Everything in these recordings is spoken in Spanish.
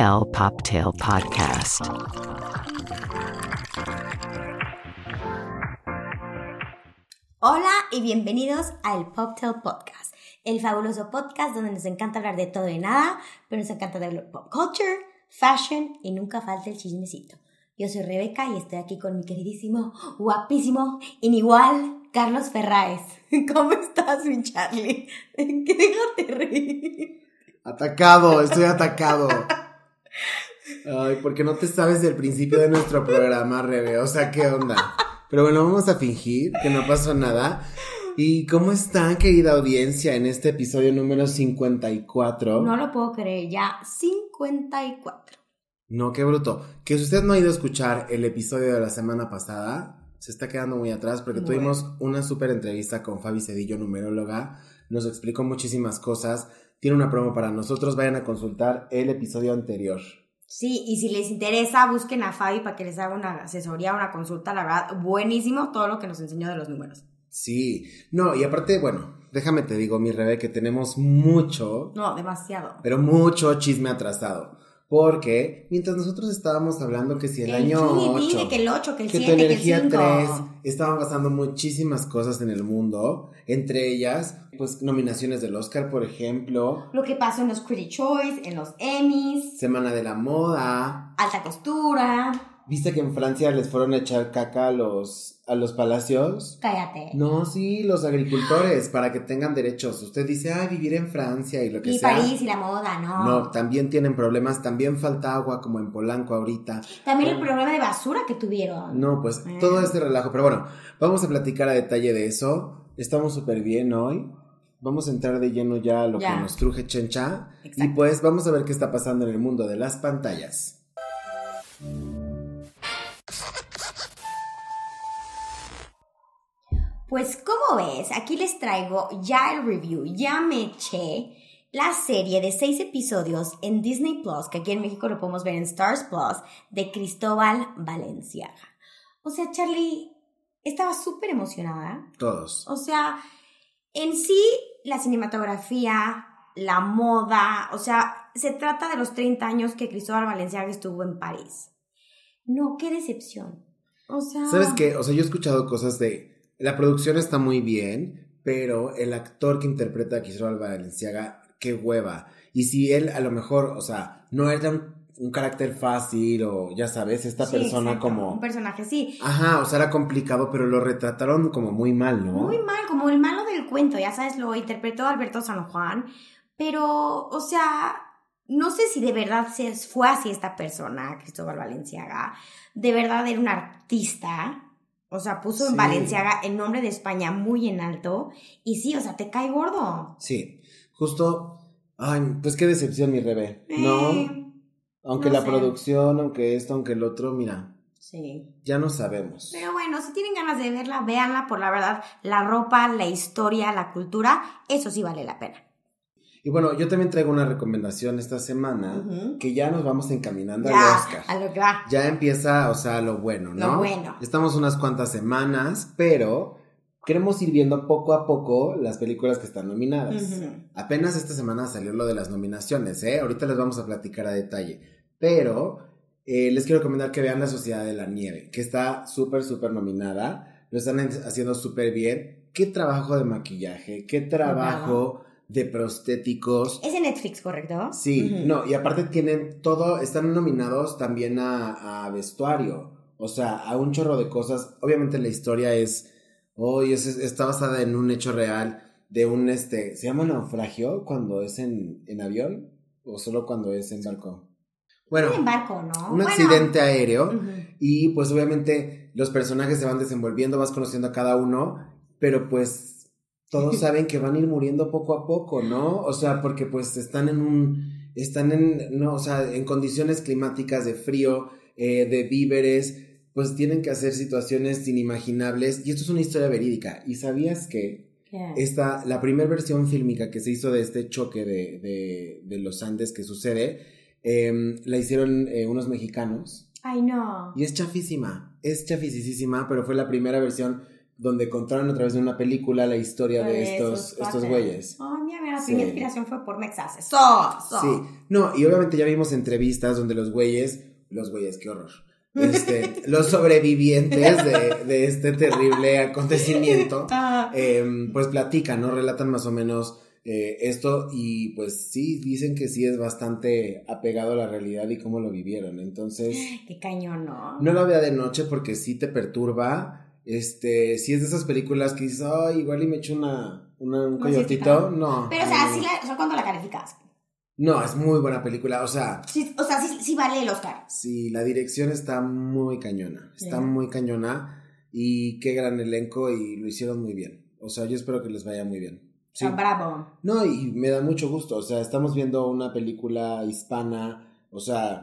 El Poptail Podcast. Hola y bienvenidos a El Poptail Podcast, el fabuloso podcast donde nos encanta hablar de todo y nada, pero nos encanta hablar pop culture, fashion y nunca falta el chismecito. Yo soy Rebeca y estoy aquí con mi queridísimo, guapísimo, inigual, Carlos Ferraes. ¿Cómo estás, mi Charlie? Déjate reír. Atacado, estoy atacado. Ay, porque no te sabes del principio de nuestro programa, Rebe, o sea, ¿qué onda? Pero bueno, vamos a fingir que no pasó nada. ¿Y cómo están, querida audiencia, en este episodio número 54? No lo puedo creer, ya 54. No, qué bruto. Que si usted no ha ido a escuchar el episodio de la semana pasada, se está quedando muy atrás porque bueno, tuvimos una súper entrevista con Fabi Cedillo, numeróloga. Nos explicó muchísimas cosas. Tiene una promo para nosotros, vayan a consultar el episodio anterior. Sí, y si les interesa, busquen a Fabi para que les haga una asesoría, una consulta, la verdad, buenísimo todo lo que nos enseñó de los números. Sí, no, y aparte, bueno, déjame te digo, mi Rebe, que tenemos mucho... No, demasiado. Pero mucho chisme atrasado, porque mientras nosotros estábamos hablando que si el año 8, que el 8, que el 7, que tu energía 3, estaban pasando muchísimas cosas en el mundo, entre ellas, pues, nominaciones del Oscar, por ejemplo. Lo que pasó en los Critics' Choice, en los Emmys. Semana de la Moda. Alta Costura. ¿Viste que en Francia les fueron a echar caca a los palacios? Cállate. No, sí, los agricultores, para que tengan derechos. Usted dice, ay, vivir en Francia y lo que sea. Y París y la moda, ¿no? No, también tienen problemas, también falta agua, como en Polanco ahorita. También el problema de basura que tuvieron. No, pues, todo este relajo. Pero bueno, vamos a platicar a detalle de eso. Estamos súper bien hoy. Vamos a entrar de lleno ya a lo que nos truje, chencha. Exacto. Y pues vamos a ver qué está pasando en el mundo de las pantallas. Pues como ves, aquí les traigo ya el review, ya me eché la serie de 6 episodios en Disney Plus, que aquí en México lo podemos ver en Stars Plus, de Cristóbal Balenciaga. O sea, Charlie, estaba súper emocionada. Todos. O sea... En sí, la cinematografía, la moda, o sea, se trata de los 30 años que Cristóbal Balenciaga estuvo en París. No, qué decepción. O sea... ¿Sabes qué? O sea, yo he escuchado cosas de... La producción está muy bien, pero el actor que interpreta a Cristóbal Balenciaga, qué hueva. Y si él, a lo mejor, o sea, no era un carácter fácil o, ya sabes, esta persona exacto, como... un personaje, sí. Ajá, o sea, era complicado, pero lo retrataron como muy mal, ¿no? Muy mal, como el malo del cuento, ya sabes, lo interpretó Alberto San Juan, pero, o sea, no sé si de verdad fue así esta persona, Cristóbal Balenciaga, de verdad era un artista, o sea, puso en Balenciaga el nombre de España muy en alto, y sí, o sea, te cae gordo. Sí, justo, ay, pues qué decepción, mi Rebe, ¿no? Aunque no la sé. Producción, aunque esto, aunque el otro, mira, sí, ya no sabemos. Pero bueno, si tienen ganas de verla, véanla, por la verdad, la ropa, la historia, la cultura, eso sí vale la pena. Y bueno, yo también traigo una recomendación esta semana, que ya nos vamos encaminando al Oscar. A lo que va. Ya empieza, o sea, lo bueno, ¿no? Lo bueno. Estamos unas cuantas semanas, pero... Queremos ir viendo poco a poco las películas que están nominadas. Apenas esta semana salió lo de las nominaciones, ¿eh? Ahorita les vamos a platicar a detalle. Pero les quiero recomendar que vean La Sociedad de la Nieve, que está súper, súper nominada. Lo están haciendo súper bien. Qué trabajo de maquillaje, qué trabajo de prostéticos. Es en Netflix, ¿correcto? Sí, no, y aparte tienen todo, están nominados también a vestuario. O sea, a un chorro de cosas. Obviamente la historia es... Hoy está basada en un hecho real de un, ¿se llama naufragio cuando es en avión o solo cuando es en barco? Bueno, en barco, ¿no? Un accidente aéreo y pues obviamente los personajes se van desenvolviendo, vas conociendo a cada uno, pero pues todos saben que van a ir muriendo poco a poco, ¿no? O sea, porque pues están en condiciones climáticas de frío, de víveres, pues tienen que hacer situaciones inimaginables, y esto es una historia verídica. ¿Y sabías que la primera versión fílmica que se hizo de este choque de los Andes que sucede, la hicieron unos mexicanos? Ay, no. Y es chafisísima, pero fue la primera versión donde contaron a través de una película la historia de estos güeyes. Oh, mira, la primera inspiración fue por Mexas. Sí, no, y obviamente ya vimos entrevistas donde los güeyes, qué horror. Los sobrevivientes de este terrible acontecimiento, pues platican, ¿no? Relatan más o menos esto y pues sí, dicen que sí es bastante apegado a la realidad y cómo lo vivieron, entonces... ¡Qué cañón, no! No la vea de noche porque sí te perturba, sí es de esas películas que dices, ay, igual y me echo un coyotito, no. Pero, o sea, sí o sea, ¿cuándo la calificas? No, es muy buena película, Sí vale el Oscar. Sí, la dirección está muy cañona, y qué gran elenco y lo hicieron muy bien. O sea, yo espero que les vaya muy bien. Sí. Oh, bravo. No, y me da mucho gusto, estamos viendo una película hispana,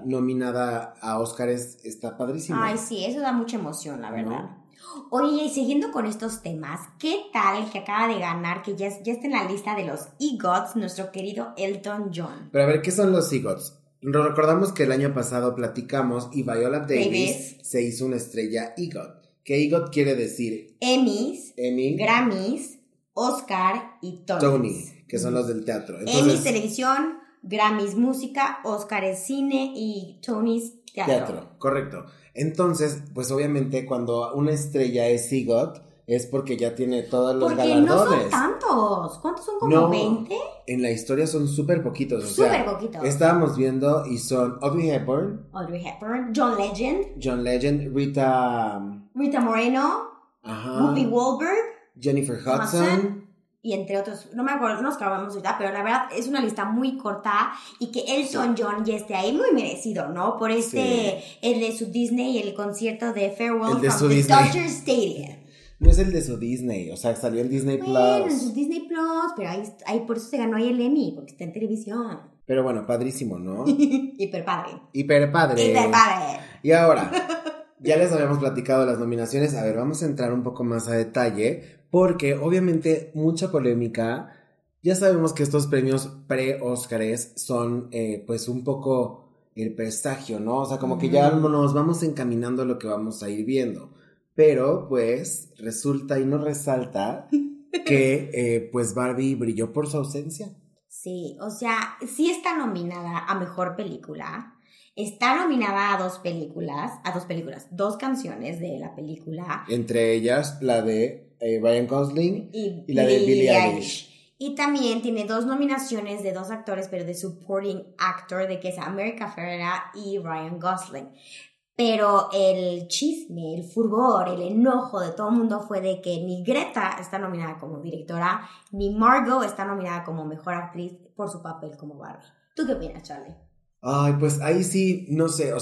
nominada a Oscars, está padrísima. Ay, sí, eso da mucha emoción, la verdad. ¿No? Oye, y siguiendo con estos temas, ¿qué tal el que acaba de ganar, que ya está en la lista de los EGOTs, nuestro querido Elton John? Pero a ver, ¿qué son los EGOTs? Recordamos que el año pasado platicamos y Viola Davis se hizo una estrella EGOT. ¿Qué EGOT quiere decir? Emmys, Grammys, Oscar y Tony, que son los del teatro. Emmys televisión, Grammys música, Oscar es cine y Tony's teatro. Correcto. Entonces, pues obviamente cuando una estrella es EGOT es porque ya tiene todos los galardones. Porque no son tantos. ¿Cuántos son? ¿Como 20? En la historia son súper poquitos. Súper poquitos. Estábamos viendo y son Audrey Hepburn, John Legend, Rita Moreno, Whoopi Goldberg, Jennifer Hudson. Y entre otros, no me acuerdo, no nos acabamos ahorita, pero la verdad es una lista muy corta y que Elton John ya esté ahí muy merecido, ¿no? Por el de su Disney, el concierto de Farewell from the Dodger Stadium. No es el de su Disney, salió en Disney Plus. Bueno, en su Disney Plus, pero ahí por eso se ganó ahí el Emmy, porque está en televisión. Pero bueno, padrísimo, ¿no? Hiperpadre. Y ahora, ya les habíamos platicado las nominaciones, a ver, vamos a entrar un poco más a detalle. Porque, obviamente, mucha polémica. Ya sabemos que estos premios pre-Óscares son, pues, un poco el presagio, ¿no? Que ya nos vamos encaminando a lo que vamos a ir viendo. Pero, pues, resulta y no resalta que, pues, Barbie brilló por su ausencia. Sí, sí está nominada a Mejor Película. Está nominada a dos películas, dos canciones de la película. Entre ellas, la de Ryan Gosling y la de Billie Eilish. Y también tiene dos nominaciones de dos actores, pero de Supporting Actor, de que es America Ferrera y Ryan Gosling. Pero el chisme, el furor, el enojo de todo el mundo fue de que ni Greta está nominada como directora, ni Margot está nominada como mejor actriz por su papel como Barbie. ¿Tú qué opinas, Charlie? Ay, pues ahí sí, no sé,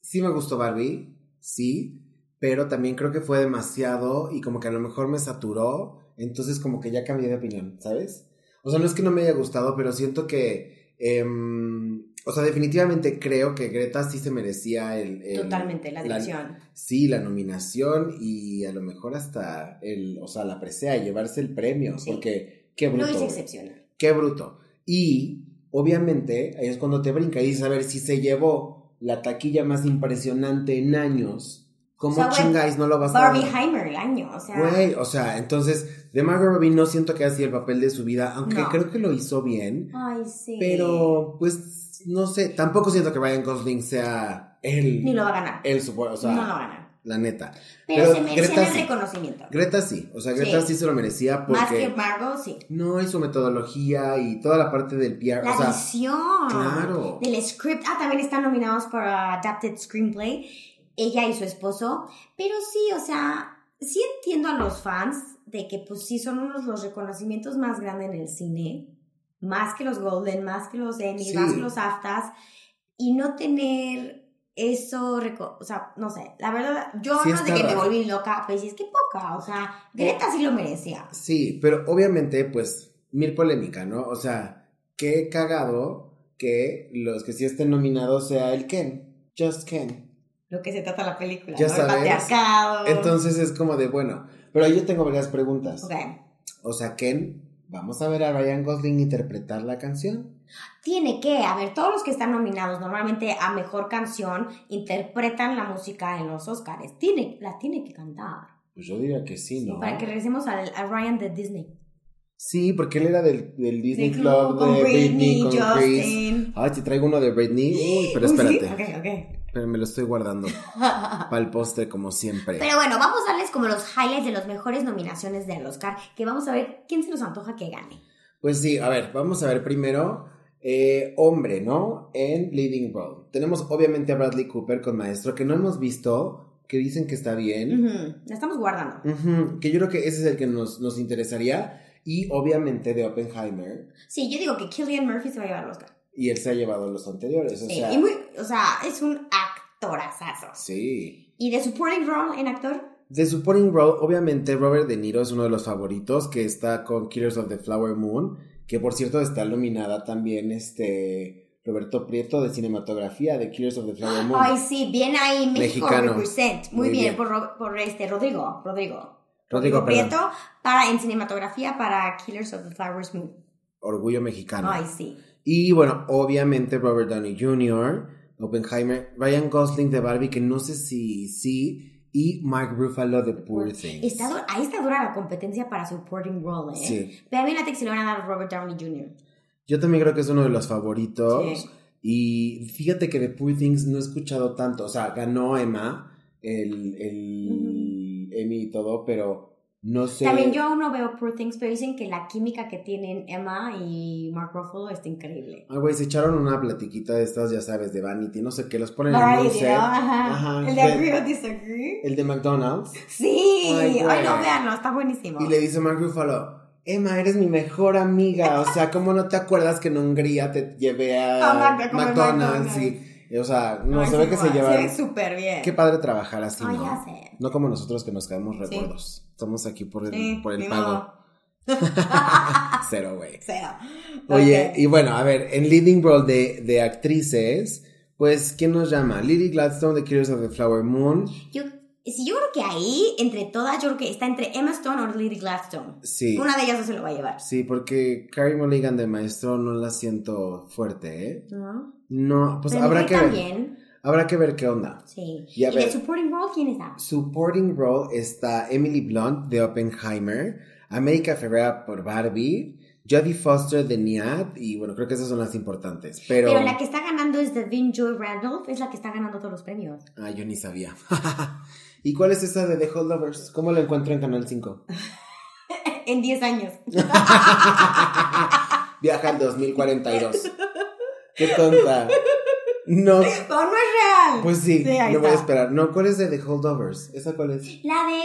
sí me gustó Barbie, sí, pero también creo que fue demasiado y como que a lo mejor me saturó, entonces como que ya cambié de opinión, ¿sabes? No es que no me haya gustado, pero siento que, definitivamente creo que Greta sí se merecía totalmente, la dirección. La nominación y a lo mejor hasta la presea, llevarse el premio, sí. Porque qué bruto. No es excepcional. Qué bruto. Y... obviamente, ahí es cuando te brinca y dices, a ver, si se llevó la taquilla más impresionante en años, ¿cómo chingáis no lo vas a ver? Barbieheimer el año, Güey, entonces, de Margot Robbie no siento que haya sido el papel de su vida, aunque creo que lo hizo bien. Ay, sí. Pero, pues, no sé, tampoco siento que Ryan Gosling sea él. Ni lo va a ganar. No lo va a ganar. La neta. Pero se merecía el reconocimiento. Greta sí. Greta sí se lo merecía porque... más que Margot, sí. No, y su metodología y toda la parte del PR. La visión. Claro. Del script. Ah, también están nominados por Adapted Screenplay. Ella y su esposo. Pero sí, sí entiendo a los fans de que, pues, sí son unos los reconocimientos más grandes en el cine. Más que los Golden, más que los Emmy, más que los AFTAs. Y no tener... eso, no sé, la verdad, yo sí no sé que me volví loca, pero sí es que poca, Greta sí lo merecía. Sí, pero obviamente, pues, mil polémica, ¿no? Qué cagado que los que sí estén nominados sea el Ken, Just Ken. Lo que se trata la película, ya ¿no? Sabes. El patriarcado. Entonces es como de, bueno, pero yo tengo varias preguntas. Ok. Ken... ¿vamos a ver a Ryan Gosling interpretar la canción? Tiene que, todos los que están nominados normalmente a Mejor Canción interpretan la música en los Oscars. La tiene que cantar. Pues yo diría que sí, ¿no? Sí, para que regresemos a Ryan de Disney. Sí, porque él era del Disney Club de Britney, con Chris. Ay, te traigo uno de Britney. Uy, pero espérate. ¿Sí? Okay. Pero me lo estoy guardando para el póster, como siempre. Pero bueno, vamos a darles como los highlights de las mejores nominaciones del Oscar, que vamos a ver quién se nos antoja que gane. Pues sí, a ver, vamos a ver primero hombre, ¿no? En Leading Role. Tenemos obviamente a Bradley Cooper con Maestro, que no hemos visto, que dicen que está bien. La estamos guardando. Que yo creo que ese es el que nos interesaría. Y obviamente de Oppenheimer. Sí, yo digo que Cillian Murphy se va a llevar el Oscar. Y él se ha llevado los anteriores. Sí, es un actorazazo. Sí. ¿Y de Supporting Role en actor? De Supporting Role, obviamente Robert De Niro es uno de los favoritos, que está con Killers of the Flower Moon, que por cierto está nominada también Roberto Prieto de Cinematografía de Killers of the Flower Moon. Ay, sí, bien ahí, México represent. Muy bien. Por Rodrigo Prieto en Cinematografía para Killers of the Flower Moon. Orgullo mexicano. Ay, sí. Y bueno, obviamente Robert Downey Jr., Oppenheimer, Ryan Gosling de Barbie, que no sé si, y Mark Ruffalo de Poor Things. Ahí está dura la competencia para Supporting Role, ¿eh? Sí. Pero a mí la textil van a dar Robert Downey Jr. Yo también creo que es uno de los favoritos. Sí. Y fíjate que de Poor Things no he escuchado tanto. O sea, ganó Emma el Emmy y todo, pero no sé. También yo aún no veo Poor Things, pero dicen que la química que tienen Emma y Mark Ruffalo está increíble. Ay, güey, se echaron una platiquita de estas, ya sabes, de Vanity, no sé qué, los ponen en un set. Ajá. ¿El de Agree or Disagree? ¿El de McDonald's? Sí. Ay, no, véanlo, está buenísimo. Y le dice Mark Ruffalo, Emma, eres mi mejor amiga, o sea, ¿cómo no te acuerdas que en Hungría te llevé a McDonald's? Y, o sea, no, se ve que se llevan. Se ve súper bien. Qué padre trabajar así, ¿no? Ya sé. No como nosotros que nos quedamos recuerdos. Sí. Estamos aquí por el pago. Cero, güey. Cero. Oye, okay. Y bueno, a ver, en Leading Role de actrices, pues, ¿quién nos llama? Lily Gladstone de Killers of the Flower Moon. Yo creo que ahí, entre todas, yo creo que está entre Emma Stone o Lily Gladstone. Sí. Una de ellas no se lo va a llevar. Sí, porque Carey Mulligan de Maestro no la siento fuerte, ¿eh? No, pues pero habrá que ver. Habrá que ver qué onda. Sí. ¿Y de Supporting Role quién está? Supporting Role está Emily Blunt de Oppenheimer, América Ferrera por Barbie, Jodie Foster de NIAD, y bueno, creo que esas son las importantes. Pero la que está ganando es Devine Joy Randolph, es la que está ganando todos los premios. Ah, yo ni sabía. ¿Y cuál es esa de The Holdovers? ¿Cómo la encuentro en Canal 5? En 10 años. Viaja al 2042. ¡Qué tonta! No. No es real. Pues sí, lo voy a esperar. No, ¿cuál es de The Holdovers? ¿Esa cuál es? La de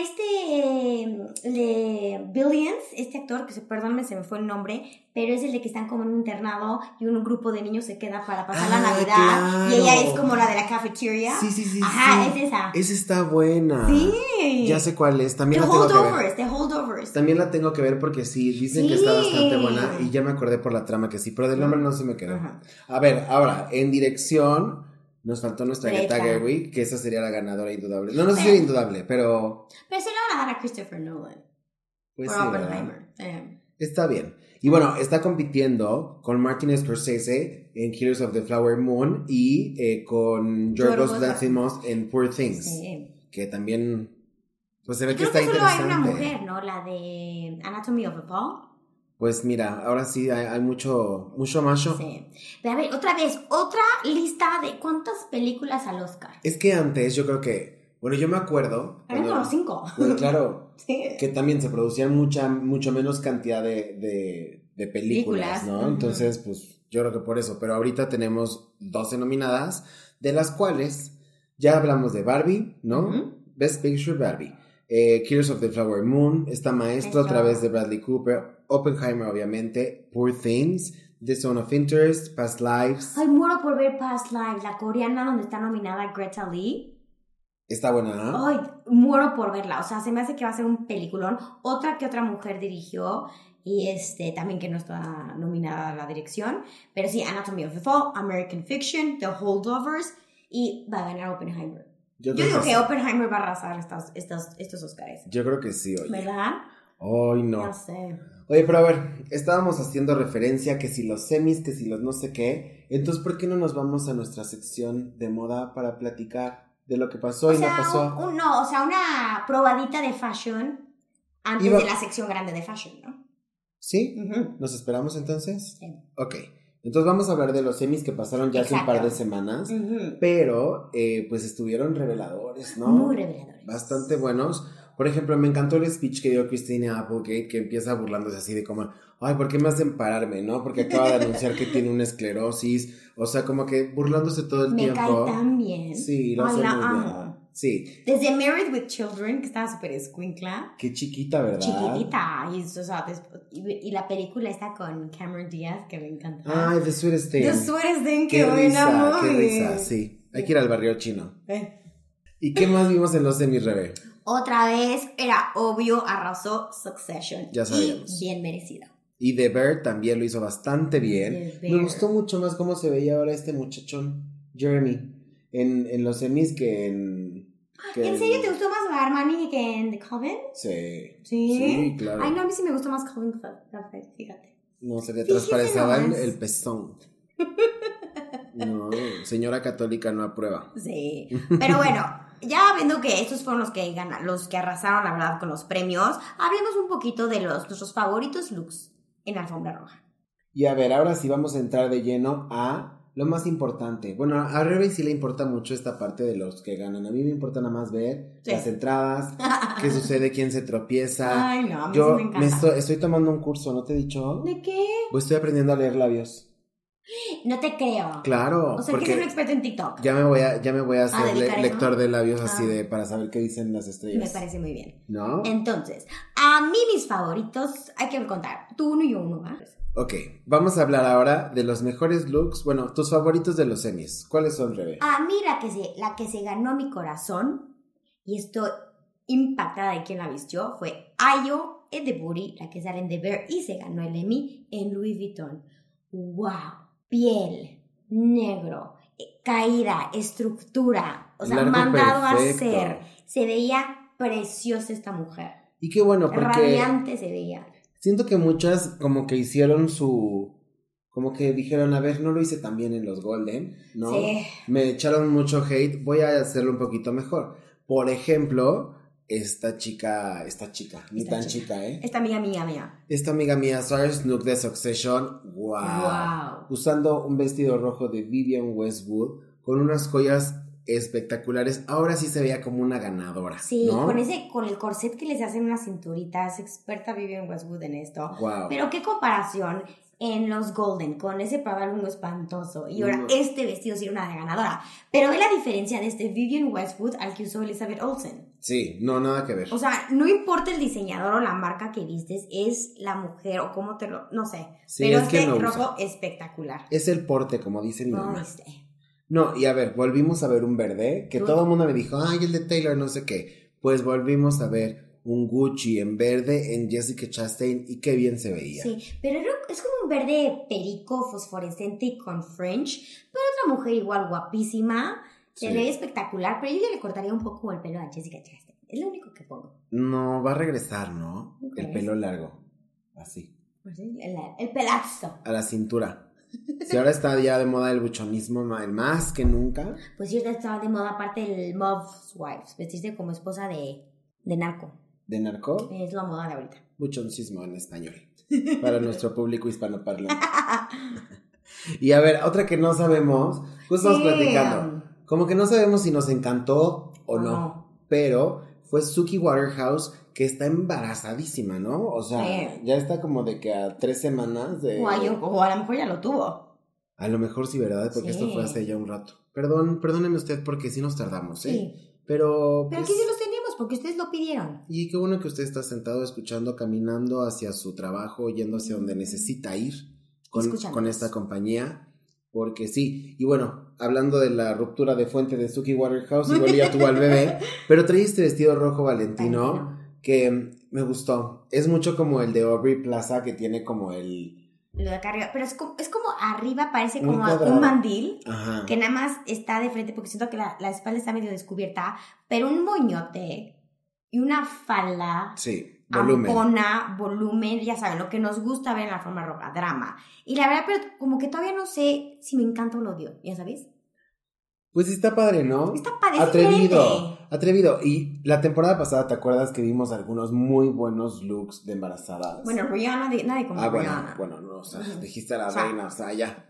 de Billions, este actor, que perdónenme, se me fue el nombre, pero es el de que están como en un internado y un grupo de niños se queda para pasar la Navidad. Claro. Y ella es como la de la cafetería. Sí. Ajá, sí. Es esa. Esa está buena. Sí. Ya sé cuál es. También The Holdovers. También la tengo que ver porque sí, dicen que está bastante buena y ya me acordé por la trama que sí, pero del nombre no se me quedó. Ajá. A ver, ahora, en dirección nos faltó nuestra Greta Gerwig, que esa sería la ganadora indudable. No sé si era indudable, pero... Pero se lo van a dar a Christopher Nolan. Pues sí, Oppenheimer. Está bien. Y bueno, está compitiendo con Martin Scorsese en Killers of the Flower Moon y con Yorgos Lanthimos en Poor Things. Sí. Que también... Pues se ve que está interesante. Creo que solo hay una mujer, ¿no? La de Anatomy of a Fall. Pues mira, ahora sí hay mucho macho. Sí. Pero a ver, otra lista de cuántas películas al Oscar. Es que antes yo creo que... Bueno, yo me acuerdo... Eran como 5. Pues claro, sí. Que también se producían mucho menos cantidad de películas, ¿no? Entonces, pues yo creo que por eso. Pero ahorita tenemos 12 nominadas, de las cuales ya hablamos de Barbie, ¿no? Best Picture Barbie. Killers of the Flower Moon. Está Maestro a través de Bradley Cooper. Oppenheimer, obviamente, Poor Things, The Zone of Interest, Past Lives. Ay, muero por ver Past Lives, la coreana donde está nominada Greta Lee. Está buena, ¿no? Ay, muero por verla, o sea, se me hace que va a ser un peliculón. Otra mujer dirigió, y también que no está nominada a la dirección, pero sí, Anatomy of a Fall, American Fiction, The Holdovers, y va a ganar Oppenheimer. Yo digo que Oppenheimer va a arrasar estos Oscars. Yo creo que sí, oye. ¿Verdad? Ay, no. No sé. Oye, pero a ver, estábamos haciendo referencia que si los semis, que si los no sé qué. Entonces, ¿por qué no nos vamos a nuestra sección de moda para platicar de lo que pasó y no pasó? Una probadita de fashion antes de la sección grande de fashion, ¿no? ¿Sí? Uh-huh. ¿Nos esperamos entonces? Sí. Ok. Entonces vamos a hablar de los Emmys que pasaron ya hace un par de semanas, uh-huh, pero pues estuvieron reveladores, ¿no? Muy reveladores. Bastante buenos. Por ejemplo, me encantó el speech que dio Christina Applegate, que empieza burlándose así de como, ay, ¿por qué me hacen pararme, no? Porque acaba de anunciar que tiene una esclerosis, o sea, como que burlándose todo el tiempo. Me cae tan bien. Sí, lo hace muy bien. Sí. Desde Married with Children, que estaba súper escuincla. Qué chiquita, ¿verdad? Chiquitita. Y, o sea, y la película está con Cameron Diaz, que me encanta. Ay, The Sweetest Thing. The Sweetest Thing, qué buena movie. Qué risa, sí. Hay que ir al barrio chino. ¿Y qué más vimos en los semis-revés? Otra vez, era obvio, arrasó Succession. Ya sabíamos. Y bien merecida. Y The Bear también lo hizo bastante bien. Me gustó mucho más cómo se veía ahora este muchachón, Jeremy, en los semis que ¿En serio te gustó más Barmanning que en The Coven? Sí. Sí, claro. Ay, no, a mí sí me gustó más Coven Club, fíjate. No, se le traspasaban el pezón. No, señora católica no aprueba. Sí, pero bueno, ya viendo que estos fueron los que arrasaron, la verdad, con los premios, hablemos un poquito de nuestros favoritos looks en alfombra roja. Y a ver, ahora sí vamos a entrar de lleno a lo más importante. Bueno, a Rebe sí le importa mucho esta parte de los que ganan. A mí me importa nada más ver las entradas, qué sucede, quién se tropieza. Ay, no, a mí sí me encanta. Estoy tomando un curso, ¿no te he dicho? ¿De qué? Pues estoy aprendiendo a leer labios. No te creo. Claro. O sea, que soy un experto en TikTok. Ya me voy a hacer lector de labios así de para saber qué dicen las estrellas. Me parece muy bien. ¿No? Entonces, a mí mis favoritos, hay que contar. Tú uno y yo uno, ¿ah? Ok, vamos a hablar ahora de los mejores looks. Bueno, tus favoritos de los Emmys. ¿Cuáles son, Rebe? A mí la que se ganó mi corazón, y estoy impactada de quien la vistió, fue Ayo Edebiri, la que sale en The Bear y se ganó el Emmy en Louis Vuitton. ¡Wow! Piel, negro, caída, estructura. O sea, largo, mandado perfecto. A hacer. Se veía preciosa esta mujer. Y qué bueno, porque radiante se veía. Siento que muchas como que hicieron como que dijeron, a ver, no lo hice tan bien en los Golden, ¿no? Sí. Me echaron mucho hate, voy a hacerlo un poquito mejor. Por ejemplo, esta chica, ni tan chica. Esta amiga mía, Sarah Snook de Succession, wow. Usando un vestido rojo de Vivienne Westwood con unas joyas espectaculares, ahora sí se veía como una ganadora. Sí, ¿no? Con el corset que les hacen unas cinturitas, experta Vivienne Westwood en esto. Wow. Pero qué comparación en los Golden con ese pabalungo espantoso y ahora este vestido sí era una ganadora. Pero ve la diferencia de este Vivienne Westwood al que usó Elizabeth Olsen. Sí, no, nada que ver. O sea, no importa el diseñador o la marca que vistes, es la mujer o cómo te lo, no sé. Sí, pero este no rojo usa. Espectacular. Es el porte, como dice mi mamá. No, y a ver, volvimos a ver un verde, que todo el mundo me dijo, ay, el de Taylor, no sé qué. Pues volvimos a ver un Gucci en verde en Jessica Chastain, y qué bien se veía. Sí, pero es como un verde perico, fosforescente y con fringe, pero otra mujer igual guapísima, se ve espectacular, pero yo ya le cortaría un poco el pelo a Jessica Chastain, es lo único que pongo. No, va a regresar, ¿no? Okay. El pelo largo, así. El pelazo. A la cintura. Si ahora está ya de moda el buchonismo más que nunca. Pues yo estaba de moda aparte del Mob's Wives, vestirse como esposa de narco. ¿De narco? Es la moda de ahorita. Buchoncismo en español, para nuestro público hispanoparlante. Y a ver, otra que no sabemos, justo estamos platicando, como que no sabemos si nos encantó o no, pero fue Suki Waterhouse, que está embarazadísima, ¿no? O sea, ya está como de que a 3 semanas de... O a lo mejor ya lo tuvo. A lo mejor sí, ¿verdad? Porque esto fue hace ya un rato. Perdóneme usted porque sí nos tardamos, ¿eh? Sí. Pero aquí sí los teníamos, porque ustedes lo pidieron. Y qué bueno que usted está sentado, escuchando, caminando hacia su trabajo, yendo hacia donde necesita ir con esta compañía, porque sí. Y bueno, hablando de la ruptura de fuente de Suki Waterhouse, igual ya tuvo al bebé, pero trae este vestido rojo Valentino, que me gustó. Es mucho como el de Aubrey Plaza, que tiene como el... Lo de acá arriba, pero es como arriba, parece como un mandil, ajá, que nada más está de frente, porque siento que la espalda está medio descubierta, pero un moñote y una falda... Sí. Volumen, ya saben, lo que nos gusta ver en la forma roja, drama. Y la verdad, pero como que todavía no sé si me encanta o lo odio, ¿ya sabéis? Pues está padre, ¿no? Está padre. Atrevido. Y la temporada pasada, ¿te acuerdas que vimos algunos muy buenos looks de embarazadas? Bueno, Rihanna, nadie como Rihanna. Bueno, no, o sea, dijiste a la reina, o sea, ya.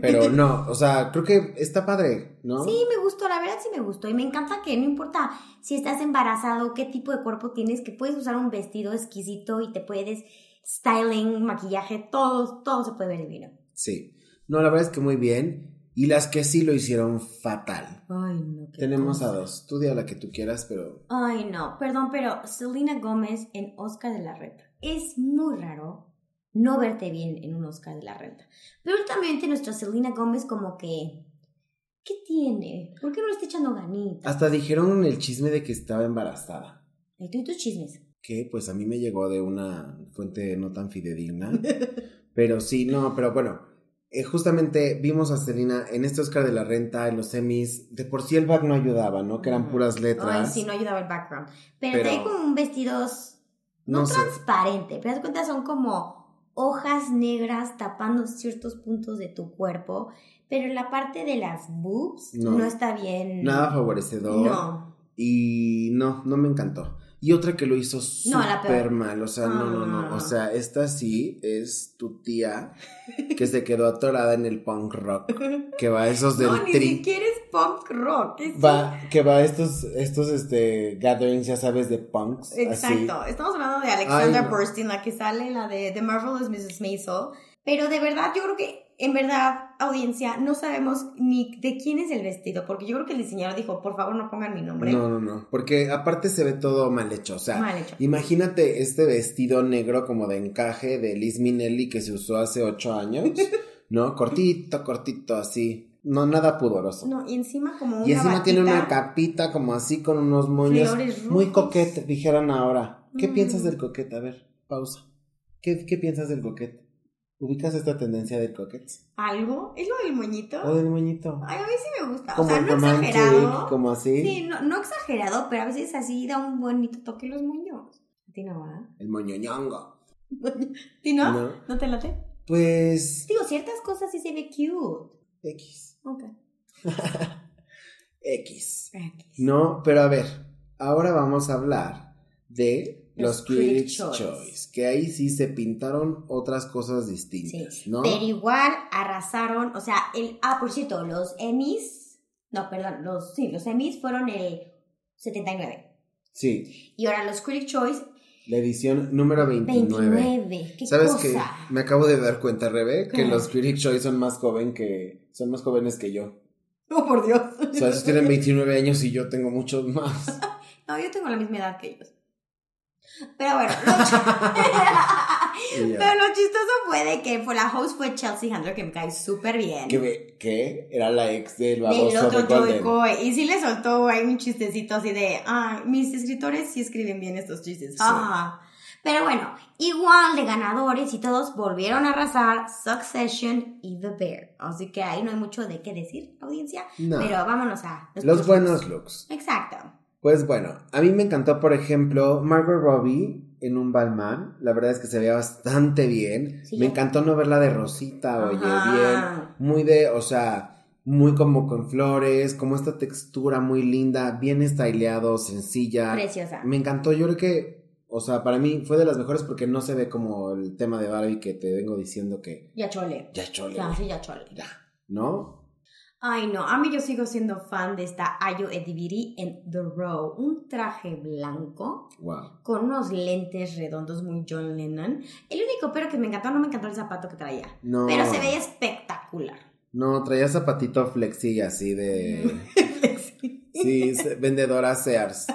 Pero no, o sea, creo que está padre, ¿no? Sí, me gustó, la verdad sí me gustó. Y me encanta que no importa si estás embarazado, qué tipo de cuerpo tienes, que puedes usar un vestido exquisito y te puedes styling, maquillaje, todo se puede ver divino. Sí. No, la verdad es que muy bien. Y las que sí lo hicieron fatal. Ay, no. Tenemos a dos. Tú di a la que tú quieras, pero... Ay, no. Perdón, pero Selena Gómez en Oscar de la Renta. Es muy raro no verte bien en un Oscar de la Renta. Pero últimamente nuestra Selena Gómez como que... ¿Qué tiene? ¿Por qué no le está echando ganitas? Hasta dijeron el chisme de que estaba embarazada. ¿Y tú y tus chismes? Que pues a mí me llegó de una fuente no tan fidedigna. Pero sí, no, pero bueno... justamente vimos a Selena en este Oscar de la Renta, en los Emmys. De por sí el back no ayudaba, ¿no? Que eran puras letras. Ay, sí, no ayudaba el background. Pero trae como un vestidos no transparente, pero das cuenta son como hojas negras tapando ciertos puntos de tu cuerpo. Pero la parte de las boobs no está bien. Nada favorecedor. No. Y no me encantó. Y otra que lo hizo súper mal, o sea, no. O sea, esta sí es tu tía que se quedó atorada en el punk rock, que va a esos del tri. No, ni siquiera es punk rock. Que va a estos gatherings, ya sabes, de punks. Exacto, así. Estamos hablando de Alexandra Burstyn, la que sale en la de The Marvelous Mrs. Maisel, pero de verdad yo creo que, en verdad, audiencia, no sabemos ni de quién es el vestido, porque yo creo que el diseñador dijo, por favor, no pongan mi nombre. No, porque aparte se ve todo mal hecho, o sea, imagínate este vestido negro como de encaje de Liz Minnelli que se usó hace 8 años, ¿no? Cortito, así, no, nada pudoroso. No, y encima como una batita. Tiene una capita como así con unos moños muy coquete, dijeran ahora. ¿Qué piensas del coquete? A ver, pausa. ¿Qué piensas del coquete? ¿Ubicas esta tendencia de coquettes? ¿Algo? ¿Es lo del moñito? Lo del moñito. Ay, a mí sí me gusta. Como o sea, no exagerado. Como así. Sí, no exagerado, pero a veces así da un bonito toque los moños. ¿A ti no va? El moñoñongo. ¿Ti no? ¿No te late? Pues... Digo, ciertas cosas sí se ve cute. X. Ok. X. No, pero a ver, ahora vamos a hablar de... Los Critics' Choice, que ahí sí se pintaron otras cosas distintas, sí, ¿no? Pero igual arrasaron, o sea, por cierto, los Emmys fueron el 79. Sí. Y ahora los Critics' Choice. La edición número 29. ¿Qué ¿Sabes cosa? Qué? Me acabo de dar cuenta, Rebe, que los Critics' Choice son más jóvenes que yo. ¡Oh, por Dios! O sea, ellos tienen 29 años y yo tengo muchos más. No, yo tengo la misma edad que ellos. Pero bueno, pero lo chistoso fue de que la host fue Chelsea Handler, que me cae súper bien. ¿Qué? Era la ex del baboso de Golden. Y sí le soltó ahí un chistecito así de, mis escritores sí escriben bien estos chistes. Sí. Ajá. Pero bueno, igual de ganadores y todos volvieron a arrasar Succession y The Bear. Así que ahí no hay mucho de qué decir, audiencia. No. Pero vámonos a los buenos looks. Exacto. Pues bueno, a mí me encantó, por ejemplo, Margot Robbie en un Balmain. La verdad es que se veía bastante bien. Sí, me encantó no verla de rosita, bien. Muy muy como con flores, como esta textura muy linda, bien styleado, sencilla. Preciosa. Me encantó, yo creo que, para mí fue de las mejores porque no se ve como el tema de Barbie que te vengo diciendo que... Ya chole. Claro, sí, ya chole. Ya, ¿no? Ay, no, a mí yo sigo siendo fan de esta Ayo Edebiri en The Row. Un traje blanco con unos lentes redondos muy John Lennon. El único pero que me encantó, no me encantó el zapato que traía. No. Pero se veía espectacular. No, traía zapatito flexi así de... Flexi. Sí, vendedora Sears.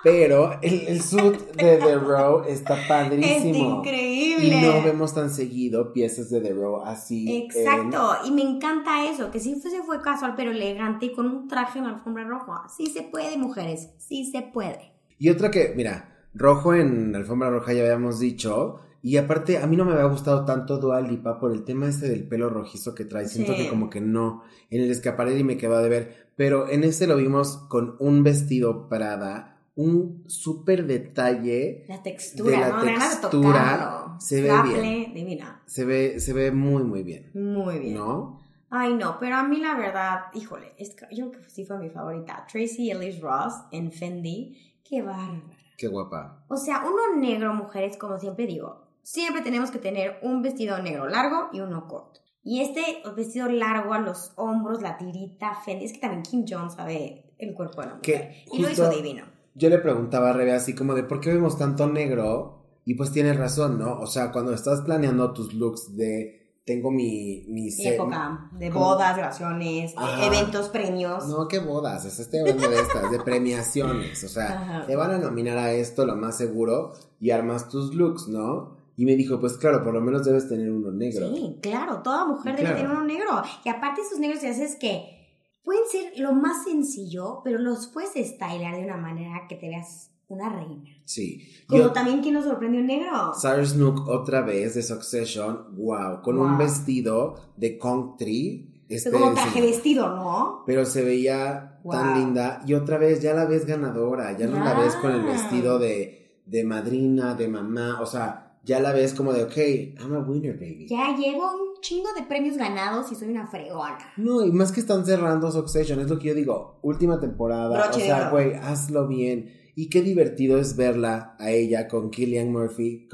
Pero el suit de The Row está padrísimo. Es increíble. Y no vemos tan seguido piezas de The Row así. Exacto, y me encanta eso, que sí fue casual pero elegante y con un traje en alfombra roja. Sí se puede, mujeres, sí se puede. Y otra que, mira, rojo en alfombra roja ya habíamos dicho. Y aparte, a mí no me había gustado tanto Dua Lipa por el tema este del pelo rojizo que trae. Siento que como que no, en el escaparate y me quedó de ver. Pero en este lo vimos con un vestido Prada, un súper detalle. La textura, de la textura. Se ve bien. Divina. Se ve muy, muy bien. Muy bien. ¿No? Ay, no, pero a mí la verdad, híjole, yo creo que sí fue mi favorita. Tracy Ellis Ross en Fendi, qué bárbara. Qué guapa. O sea, uno negro, mujeres, como siempre digo, siempre tenemos que tener un vestido negro largo y uno corto. Y este vestido largo a los hombros, la tirita, Fendi, es que también Kim Jones sabe el cuerpo de la mujer. Y lo hizo divino. Yo le preguntaba a Rebe así como de, ¿por qué vemos tanto negro? Y pues tienes razón, ¿no? O sea, cuando estás planeando tus looks de... Tengo mi época de bodas, grabaciones, eventos, premios. No, ¿qué bodas? Estoy hablando de estas, de premiaciones. O sea, ajá, te van a nominar a esto, lo más seguro, y armas tus looks, ¿no? Y me dijo, pues claro, por lo menos debes tener uno negro. Sí, claro, toda mujer debe tener uno negro. Y aparte esos negros te haces que pueden ser lo más sencillo, pero los puedes estilar de una manera que te veas una reina. Sí. Como también, ¿quién nos sorprendió un negro? Sarah Snook, otra vez, de Succession. Wow. Con un vestido de country. Pero como traje vestido, ¿no? Pero se veía tan linda. Y otra vez, ya la ves ganadora. Ya no la ves con el vestido de madrina, de mamá. O sea, ya la ves como de, okay, I'm a winner, baby. Ya llevo un chingo de premios ganados y soy una fregona. No, y más que están cerrando Succession. Es lo que yo digo. Última temporada. Broche, o sea, güey, hazlo bien. Y qué divertido es verla a ella con Cillian Murphy,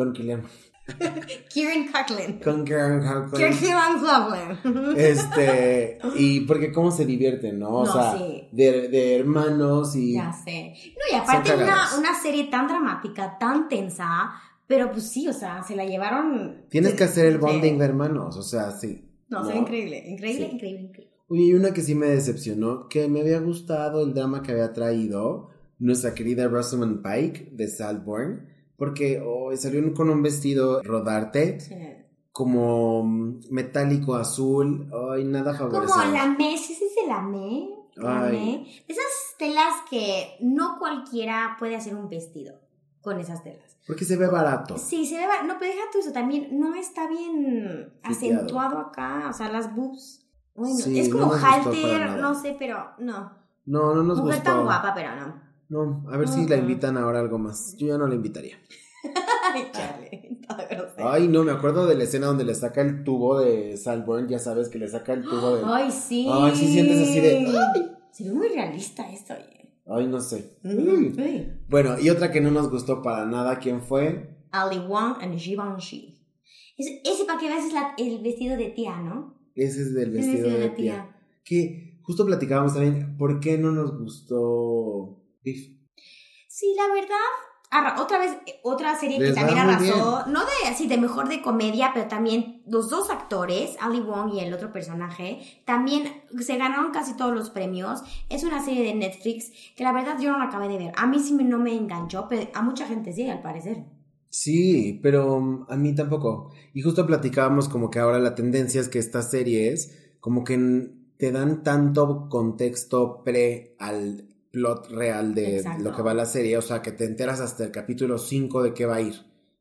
Kieran Culkin. Y porque cómo se divierten, ¿no? O sea, sí, de hermanos y... Ya sé. No, y aparte una serie tan dramática, tan tensa, pero pues sí, o sea, se la llevaron... Tienes que hacer el bonding de hermanos, o sea, sí. No, es increíble. Oye, y una que sí me decepcionó, que me había gustado el drama que había traído... Nuestra querida Rosamund Pike de Saltburn, porque salió con un vestido rodarte, sí, como metálico azul, ay, nada favorecido. Como lamé, sí, es de lamé. Esas telas que no cualquiera puede hacer un vestido con esas telas. Porque se ve barato. Sí, se ve barato. No, pero deja tú eso, también no está bien acentuado acá, o sea, las boobs. Bueno, sí, es como halter, no sé, pero no. No, no nos gustó. Mujer tan guapa, pero no. No, a ver si la invitan ahora a algo más. Yo ya no la invitaría. Ay, chale. Ay, no, me acuerdo de la escena donde le saca el tubo de Saltburn, ya sabes que le saca el tubo de... Ay, sí. Ay, sí, sientes así de... Ay. Se ve muy realista esto, oye. Ay, no sé. Bueno, y otra que no nos gustó para nada, ¿quién fue? Ali Wong and Givenchy. Ese para que veas es el vestido de tía, ¿no? Ese es del vestido de tía. Que justo platicábamos también, ¿por qué no nos gustó... Sí, la verdad, otra vez, otra serie que también arrasó, no de así de mejor de comedia, pero también los dos actores, Ali Wong y el otro personaje, también se ganaron casi todos los premios. Es una serie de Netflix que la verdad yo no la acabé de ver, a mí sí no me enganchó, pero a mucha gente sí, al parecer. Sí, pero a mí tampoco. Y justo platicábamos como que ahora la tendencia es que estas series como que te dan tanto contexto al plot real de lo que va la serie, o sea, que te enteras hasta el capítulo 5 de qué va a ir.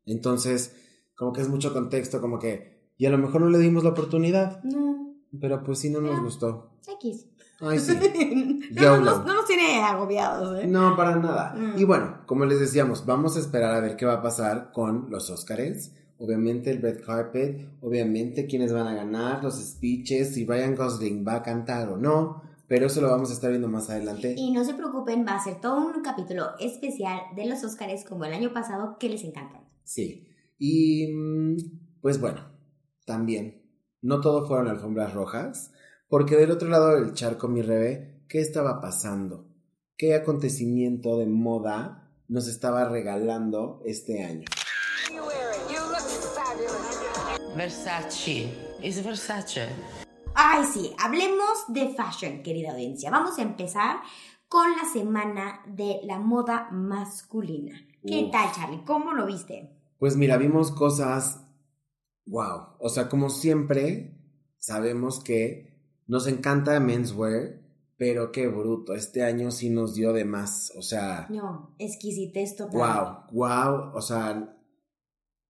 Entonces, como que es mucho contexto, como que... Y a lo mejor no le dimos la oportunidad. No. Pero pues sí, no nos gustó. X. Ay, sí. No nos tiene agobiados, ¿eh? No, para nada. Mm. Y bueno, como les decíamos, vamos a esperar a ver qué va a pasar con los Óscares. Obviamente el red carpet, obviamente quiénes van a ganar, los speeches, si Ryan Gosling va a cantar o no... Pero eso lo vamos a estar viendo más adelante. Y no se preocupen, va a ser todo un capítulo especial de los Óscares como el año pasado, que les encantan. Sí, y pues bueno, también, no todo fueron alfombras rojas, porque del otro lado del charco, mi Rebe, ¿qué estaba pasando? ¿Qué acontecimiento de moda nos estaba regalando este año? Versace, es Versace. Ay, sí, hablemos de fashion, querida audiencia. Vamos a empezar con la semana de la moda masculina. ¿Qué tal, Charlie? ¿Cómo lo viste? Pues mira, vimos cosas... ¡Wow! O sea, como siempre, sabemos que nos encanta menswear, pero qué bruto. Este año sí nos dio de más, o sea... No, exquisitez total. ¡Wow! O sea...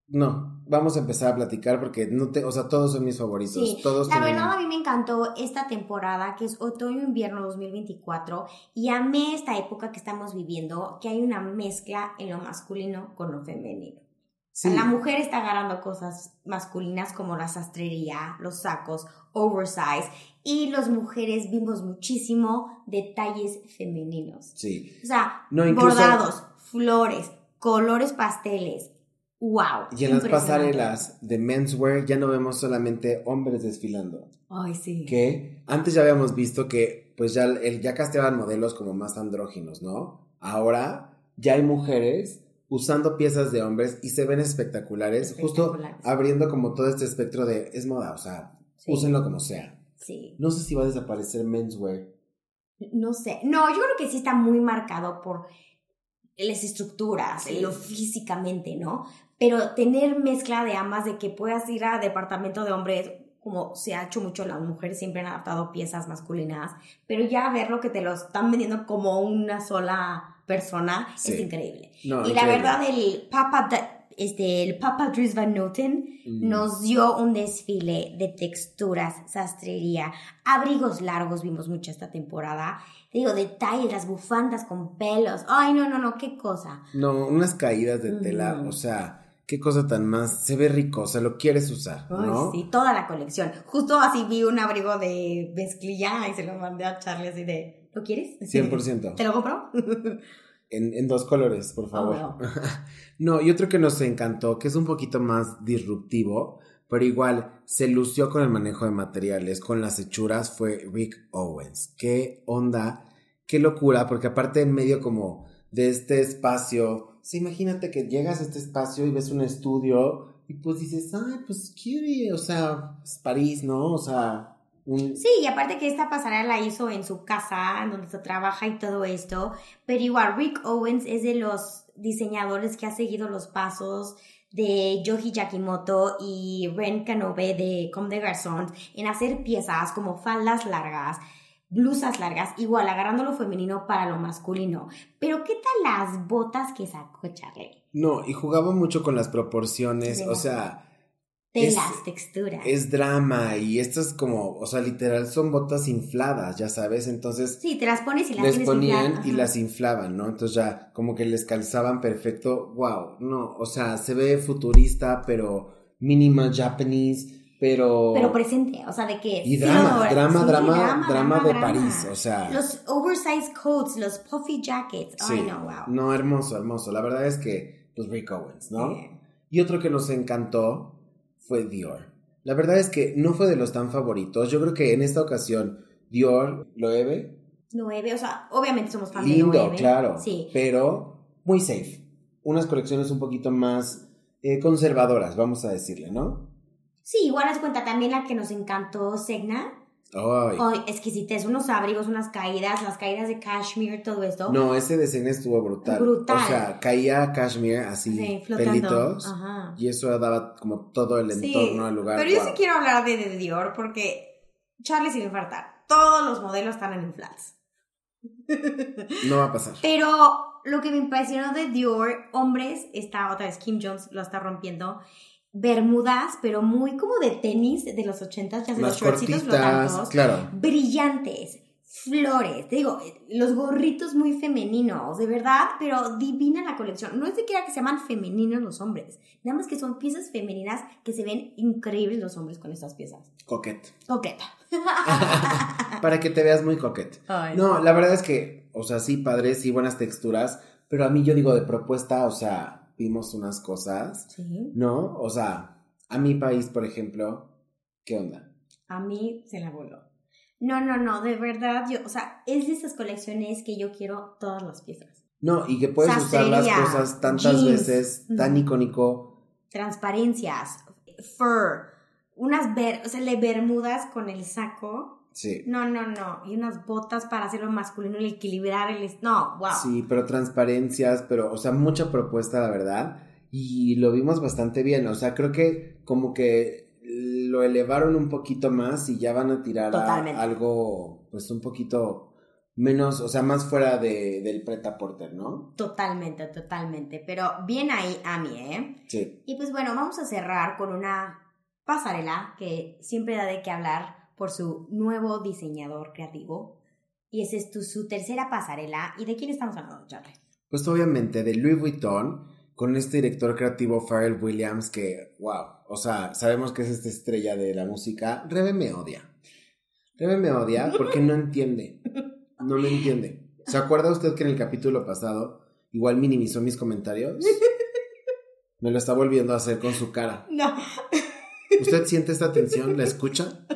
No, vamos a empezar a platicar porque o sea, todos son mis favoritos. Sí, todos la verdad a mí me encantó esta temporada que es otoño-invierno 2024 y amé esta época que estamos viviendo, que hay una mezcla en lo masculino con lo femenino. Sí. La mujer está agarrando cosas masculinas como la sastrería, los sacos, oversize, y las mujeres vimos muchísimo detalles femeninos. Sí. O sea, no, incluso bordados, flores, colores pasteles. ¡Wow! Y en las pasarelas de menswear ya no vemos solamente hombres desfilando. Ay, sí. Que antes ya habíamos visto que pues ya casteaban modelos como más andróginos, ¿no? Ahora ya hay mujeres usando piezas de hombres y se ven espectaculares, justo abriendo como todo este espectro de, es moda, o sea, sí, úsenlo como sea. Sí. No sé si va a desaparecer menswear. No sé. No, yo creo que sí está muy marcado por las estructuras, sí, lo físicamente, ¿no? Pero tener mezcla de ambas, de que puedas ir a departamento de hombres, como se ha hecho mucho, las mujeres siempre han adaptado piezas masculinas, pero ya ver lo que te lo están vendiendo como una sola persona, sí, es increíble. No, y increíble. La verdad, el Papa Dries Van Noten nos dio un desfile de texturas, sastrería, abrigos largos, vimos mucho esta temporada. Te digo, detalles, las bufandas con pelos. Ay, no, qué cosa. No, unas caídas de tela, o sea, qué cosa tan más, se ve rico, o sea, lo quieres usar, ¿no? Ay, sí, toda la colección. Justo así vi un abrigo de mezclilla y se lo mandé a Charlie así de, ¿lo quieres? 100%. ¿Te lo compro? En dos colores, por favor. Oh, no. No, y otro que nos encantó, que es un poquito más disruptivo, pero igual se lució con el manejo de materiales, con las hechuras, fue Rick Owens. Qué onda, qué locura, porque aparte en medio como de este espacio, sí, imagínate que llegas a este espacio y ves un estudio y pues dices, ay, pues cutie, o sea, es París, ¿no? O sea... Sí, y aparte que esta pasarela la hizo en su casa, en donde se trabaja y todo esto, pero igual Rick Owens es de los diseñadores que ha seguido los pasos de Yohji Yakimoto y Ren Kanobe de Comme des Garçons en hacer piezas como faldas largas, blusas largas, igual agarrando lo femenino para lo masculino. Pero ¿qué tal las botas que sacó Charlie? No, y jugaba mucho con las proporciones, sí, o sea... de las texturas. Es drama y estas como, o sea, literal son botas infladas, ya sabes, entonces... Sí, te las pones y las tienes infladas. Les ponían y las inflaban, ¿no? Entonces ya como que les calzaban perfecto, wow, no, o sea, se ve futurista, pero minimal japonés, pero presente, o sea, de que... Y drama de París, o sea... Los oversized coats, los puffy jackets, sí, ay no, wow. No, hermoso, la verdad es que, pues Rick Owens, ¿no? Yeah. Y otro que nos encantó... fue Dior. La verdad es que no fue de los tan favoritos. Yo creo que en esta ocasión Dior, Loewe, o sea, obviamente somos fans de Loewe. Lindo, claro, sí, pero muy safe. Unas colecciones un poquito más conservadoras, vamos a decirle, ¿no? Sí, igual nos cuenta también la que nos encantó, Zegna. Ay, exquisitez, unos abrigos, unas caídas, las caídas de cashmere, todo esto. No, ese diseño estuvo brutal. O sea, caía cashmere así, sí, pelitos. Ajá. Y eso daba como todo el entorno al lugar. Pero yo sí quiero hablar de Dior porque Charlie sin infartar, todos los modelos están en inflados. No va a pasar. Pero lo que me impresionó de Dior, hombres, está otra vez Kim Jones lo está rompiendo. Bermudas, pero muy como de tenis de los 80s, ya sé, los shortcitos flotantes, claro, brillantes, flores, te digo, los gorritos muy femeninos, de verdad, pero divina la colección. No es siquiera que se llaman femeninos los hombres, nada más que son piezas femeninas que se ven increíbles los hombres con estas piezas. Coqueta. Para que te veas muy coqueta. No, la verdad es que, o sea, sí, padres, sí, buenas texturas, pero a mí yo digo de propuesta, o sea... Vimos unas cosas, sí, ¿no? O sea, a mi país, por ejemplo, ¿qué onda? A mí se la voló. No, de verdad, yo, o sea, es de esas colecciones que yo quiero todas las piezas. No, y que puedes sastrería, usar las cosas tantas jeans, veces, tan icónico. Transparencias, fur, unas le bermudas con el saco. Sí. No, y unas botas para hacerlo masculino y equilibrar No, wow. Sí, pero transparencias, pero, o sea, mucha propuesta, la verdad, y lo vimos bastante bien, o sea, creo que como que lo elevaron un poquito más y ya van a tirar a algo, pues, un poquito menos, o sea, más fuera del pret-a-porter, ¿no? Totalmente, pero bien ahí, Ami, ¿eh? Sí. Y pues, bueno, vamos a cerrar con una pasarela que siempre da de qué hablar, por su nuevo diseñador creativo. Y esa es su tercera pasarela. ¿Y de quién estamos hablando, Charlie? Pues obviamente de Louis Vuitton, con este director creativo Pharrell Williams que, wow, o sea, sabemos que es esta estrella de la música. Rebe me odia porque no me entiende. ¿Se acuerda usted que en el capítulo pasado igual minimizó mis comentarios? Me lo está volviendo a hacer con su cara. No. ¿Usted siente esta tensión? ¿La escucha?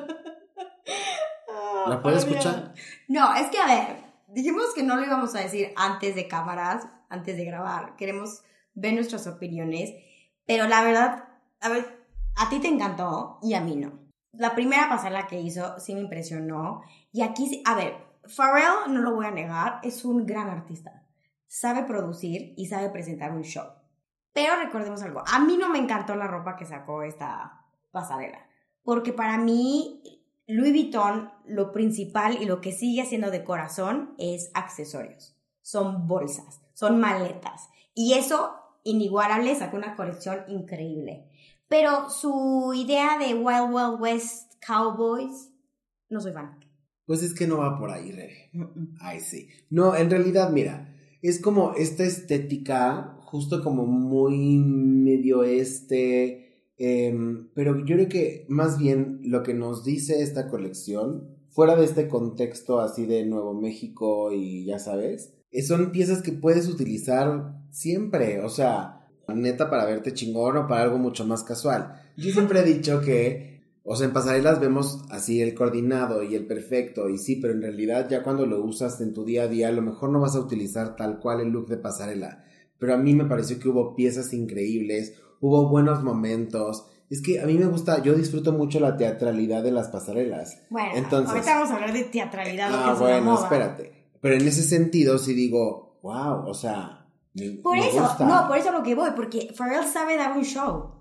¿La puede escuchar? No, es que a ver, dijimos que no lo íbamos a decir antes de cámaras, antes de grabar. Queremos ver nuestras opiniones, pero la verdad, a ver, a ti te encantó y a mí no. La primera pasada que hizo sí me impresionó. Y aquí, a ver, Pharrell, no lo voy a negar, es un gran artista. Sabe producir y sabe presentar un show. Pero recordemos algo, a mí no me encantó la ropa que sacó esta pasarela. Porque para mí, Louis Vuitton, lo principal y lo que sigue siendo de corazón es accesorios. Son bolsas, son maletas. Y eso, inigualable, sacó una colección increíble. Pero su idea de Wild Wild West Cowboys, no soy fan. Pues es que no va por ahí, Rebe. Ay, sí. No, en realidad, mira, es como esta estética, justo como muy medio pero yo creo que más bien lo que nos dice esta colección, fuera de este contexto así de Nuevo México y ya sabes, son piezas que puedes utilizar siempre, o sea, neta para verte chingón o para algo mucho más casual. Yo siempre he dicho que, o sea, en pasarelas vemos así el coordinado y el perfecto, y sí, pero en realidad ya cuando lo usas en tu día a día, a lo mejor no vas a utilizar tal cual el look de pasarela, pero a mí me pareció que hubo piezas increíbles, hubo buenos momentos. Es que a mí me gusta, yo disfruto mucho la teatralidad de las pasarelas. Bueno, entonces, ahorita vamos a hablar de teatralidad. Ah, que bueno, espérate. Pero en ese sentido sí digo, wow, o sea, por eso lo que voy, porque Pharrell sabe dar un show.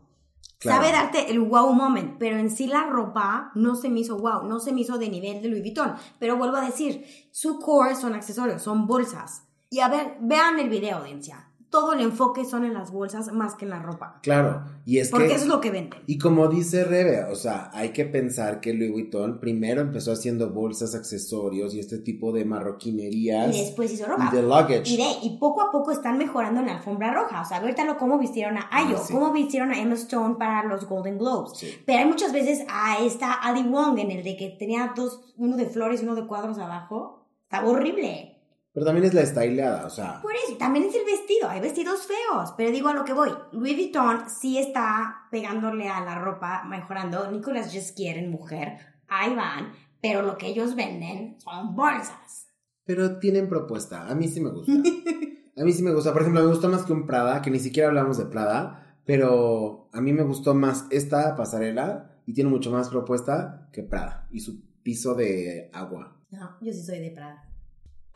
Claro. Sabe darte el wow moment, pero en sí la ropa no se me hizo wow, no se me hizo de nivel de Louis Vuitton. Pero vuelvo a decir, su core son accesorios, son bolsas. Y a ver, vean el video, audiencia. Todo el enfoque son en las bolsas más que en la ropa. Claro, y es porque eso es lo que venden. Y como dice Rebe, o sea, hay que pensar que Louis Vuitton primero empezó haciendo bolsas, accesorios y este tipo de marroquinerías. Y después hizo ropa. Y de luggage. Y poco a poco están mejorando en la alfombra roja. O sea, ahorita cómo vistieron a Ayo, sí. Cómo vistieron a Emma Stone para los Golden Globes. Sí. Pero hay muchas veces a esta Ali Wong en el de que tenía dos, uno de flores y uno de cuadros abajo. Está horrible. Pero también es la estileada, o sea. Por eso, también es el vestido. Hay vestidos feos, pero digo a lo que voy. Louis Vuitton sí está pegándole a la ropa, mejorando. Nicolas Just quieren mujer, ahí van, pero lo que ellos venden son bolsas. Pero tienen propuesta, a mí sí me gusta. A mí sí me gusta, por ejemplo, me gustó más que un Prada, que ni siquiera hablamos de Prada, pero a mí me gustó más esta pasarela y tiene mucho más propuesta que Prada y su piso de agua. No, yo sí soy de Prada.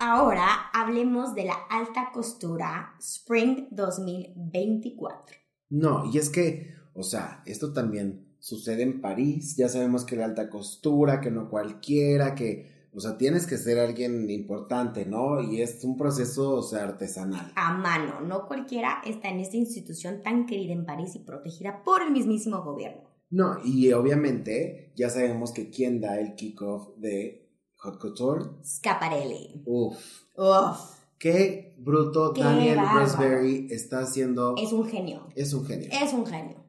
Ahora hablemos de la alta costura Spring 2024. No, y es que, o sea, esto también sucede en París. Ya sabemos que la alta costura, que no cualquiera, que, o sea, tienes que ser alguien importante, ¿no? Y es un proceso, o sea, artesanal. A mano, no cualquiera está en esta institución tan querida en París y protegida por el mismísimo gobierno. No, y obviamente ya sabemos que quién da el kickoff de Haute Couture. Schiaparelli. Uf. Qué bruto. Qué Daniel Raspberry está haciendo. Es un genio.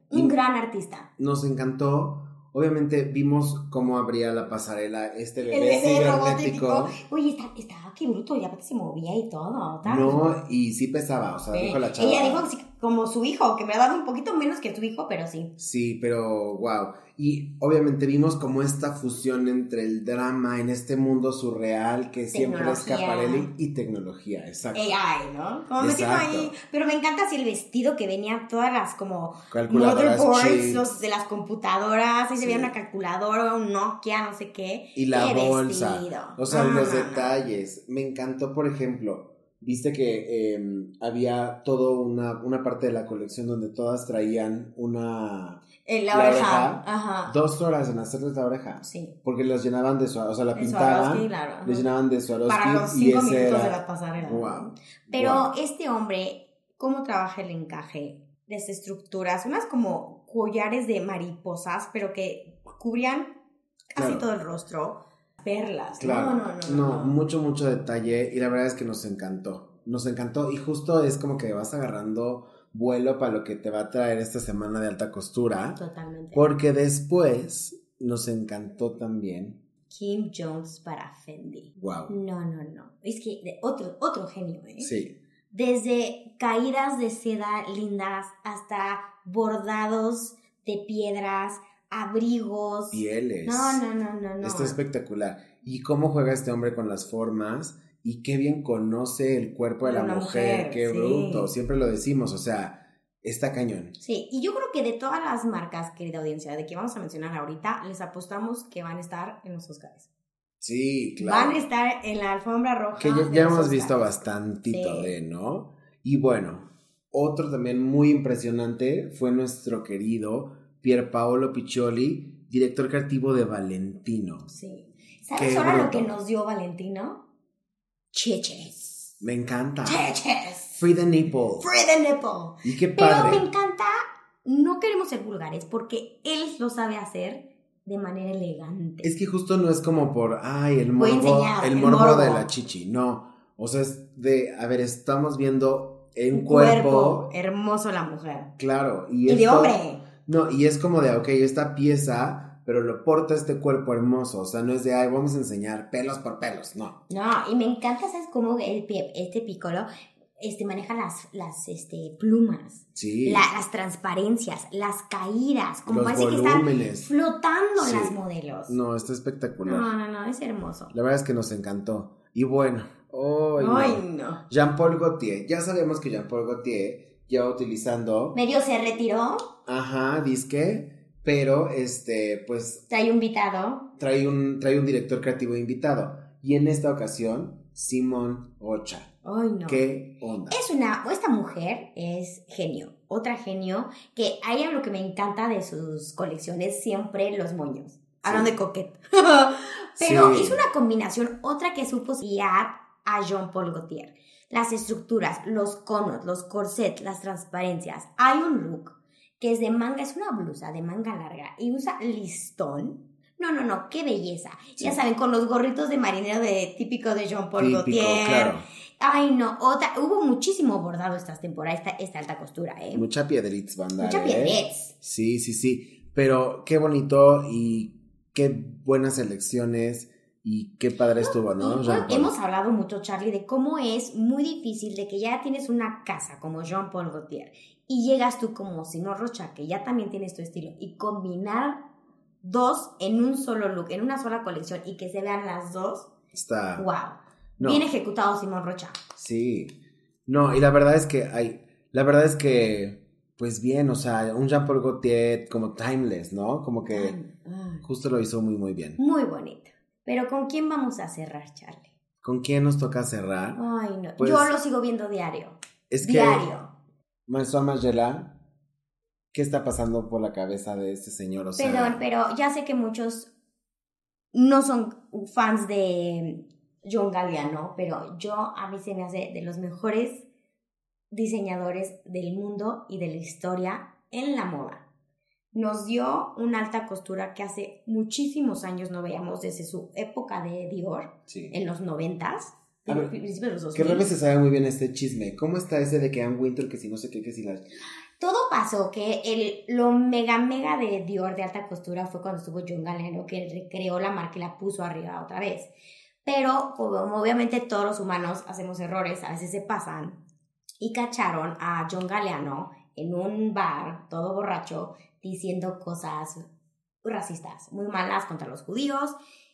Un gran artista. Nos encantó. Obviamente vimos cómo abría la pasarela este bebé cibernético. Oye, estaba qué bruto, ya se movía y todo. No, y sí pesaba, o sea, dijo la chava. Ella dijo como su hijo, que me ha dado un poquito menos que tu hijo, pero sí. Sí, pero wow. Y obviamente vimos como esta fusión entre el drama en este mundo surreal que siempre es Schiaparelli y tecnología, exacto. AI, ¿no? Como me dijo ahí. Pero me encanta así el vestido que venía todas las como motherboards, los de las computadoras. Ahí se veía una calculadora, un Nokia, no sé qué. Y la bolsa. Vestido. O sea, los detalles. Me encantó, por ejemplo, viste que había toda una parte de la colección donde todas traían una... La oreja. Ajá. 2 horas en hacerles la oreja. Sí. Porque las llenaban de Swarovski, o sea, la pintaban, claro, les llenaban de Swarovski. Para los 5 minutos de las pasarelas. Wow. Pero este hombre, ¿cómo trabaja el encaje? Las estructuras, unas como collares de mariposas, pero que cubrían casi todo el rostro. Perlas. Claro. No, mucho detalle y la verdad es que nos encantó. Y justo es como que vas agarrando vuelo para lo que te va a traer esta semana de alta costura. Totalmente. Porque después nos encantó también Kim Jones para Fendi. Wow. No. Es que otro genio, ¿eh? Sí. Desde caídas de seda lindas hasta bordados de piedras, abrigos. Pieles. No. Está espectacular. Y cómo juega este hombre con las formas y qué bien conoce el cuerpo de la mujer. Qué sí. Bruto. Siempre lo decimos, o sea, está cañón. Sí, y yo creo que de todas las marcas, querida audiencia, de que vamos a mencionar ahorita, les apostamos que van a estar en los Oscars. Sí, claro. Van a estar en la alfombra roja. Que ya hemos visto bastantito sí. ¿No? Y bueno, otro también muy impresionante fue nuestro querido Pierpaolo Piccioli, director creativo de Valentino. Sí. ¿Sabes ahora lo que nos dio Valentino? Chiches. Me encanta. Chiches. Free the nipple. Free the nipple. Y qué padre. Pero me encanta, no queremos ser vulgares porque él lo sabe hacer de manera elegante. Es que justo no es como por, ay, el morbo de la chichi, no. O sea, es de, a ver, estamos viendo un cuerpo hermoso la mujer. Claro. Y de hombre. No, y es como de, ok, esta pieza, pero lo porta este cuerpo hermoso, o sea, no es de, ay, vamos a enseñar pelos por pelos, no. No, y me encanta, ¿sabes cómo este Piccolo maneja las plumas, sí. Las transparencias, las caídas, como los parece volúmenes. Que están flotando sí. Las modelos. No, está espectacular. No, es hermoso. La verdad es que nos encantó. Y bueno, ¡ay, no! Jean-Paul Gaultier, ya sabemos que Jean-Paul Gaultier lleva utilizando... Medio se retiró. Ajá, dizque... Pero, pues... Trae un invitado. Trae un director creativo invitado. Y en esta ocasión, Simone Rocha. ¡Ay, no! ¡Qué onda! Esta mujer es genio. Otra genio que a ella lo que me encanta de sus colecciones siempre los moños. Sí. Hablan de coquet. Pero sí. Hizo una combinación, otra que supo guiar a Jean-Paul Gaultier. Las estructuras, los conos, los corsets, las transparencias. Hay un look que es de manga, es una blusa de manga larga y usa listón. No, qué belleza. Sí. Ya saben, con los gorritos de marinero típico de Jean-Paul Gaultier. Claro. Ay, no, hubo muchísimo bordado estas temporadas, esta alta costura, ¿eh? Mucha piedritz, banda. Mucha piedritz. Sí. Pero qué bonito y qué buenas elecciones. Y qué padre estuvo, ¿no? Hemos hablado mucho, Charlie, de cómo es muy difícil de que ya tienes una casa como Jean-Paul Gaultier y llegas tú como Simone Rocha, que ya también tienes tu estilo, y combinar dos en un solo look, en una sola colección, y que se vean las dos. Está... ¡Wow! No. Bien ejecutado Simone Rocha. Sí. No, y la verdad es que pues bien, o sea, un Jean-Paul Gaultier como timeless, ¿no? Como que justo lo hizo muy, muy bien. Muy bonito. Pero ¿con quién vamos a cerrar, Charlie? ¿Con quién nos toca cerrar? Ay, no. Pues, yo lo sigo viendo diario. Es que... Diario. Maestro Magela, ¿qué está pasando por la cabeza de este señor? O sea, perdón, pero ya sé que muchos no son fans de John Galliano, pero a mí se me hace de los mejores diseñadores del mundo y de la historia en la moda. Nos dio una alta costura que hace muchísimos años no veíamos desde su época de Dior, sí. En los 90s, principios de los 2000. Que realmente se sabe muy bien este chisme. ¿Cómo está ese de que Ann Winter, que si no sé qué, que si las...? Todo pasó, que lo mega de Dior de alta costura fue cuando estuvo John Galliano, que recreó la marca y la puso arriba otra vez. Pero, como obviamente todos los humanos hacemos errores, a veces se pasan, y cacharon a John Galliano en un bar, todo borracho, diciendo cosas racistas, muy malas contra los judíos,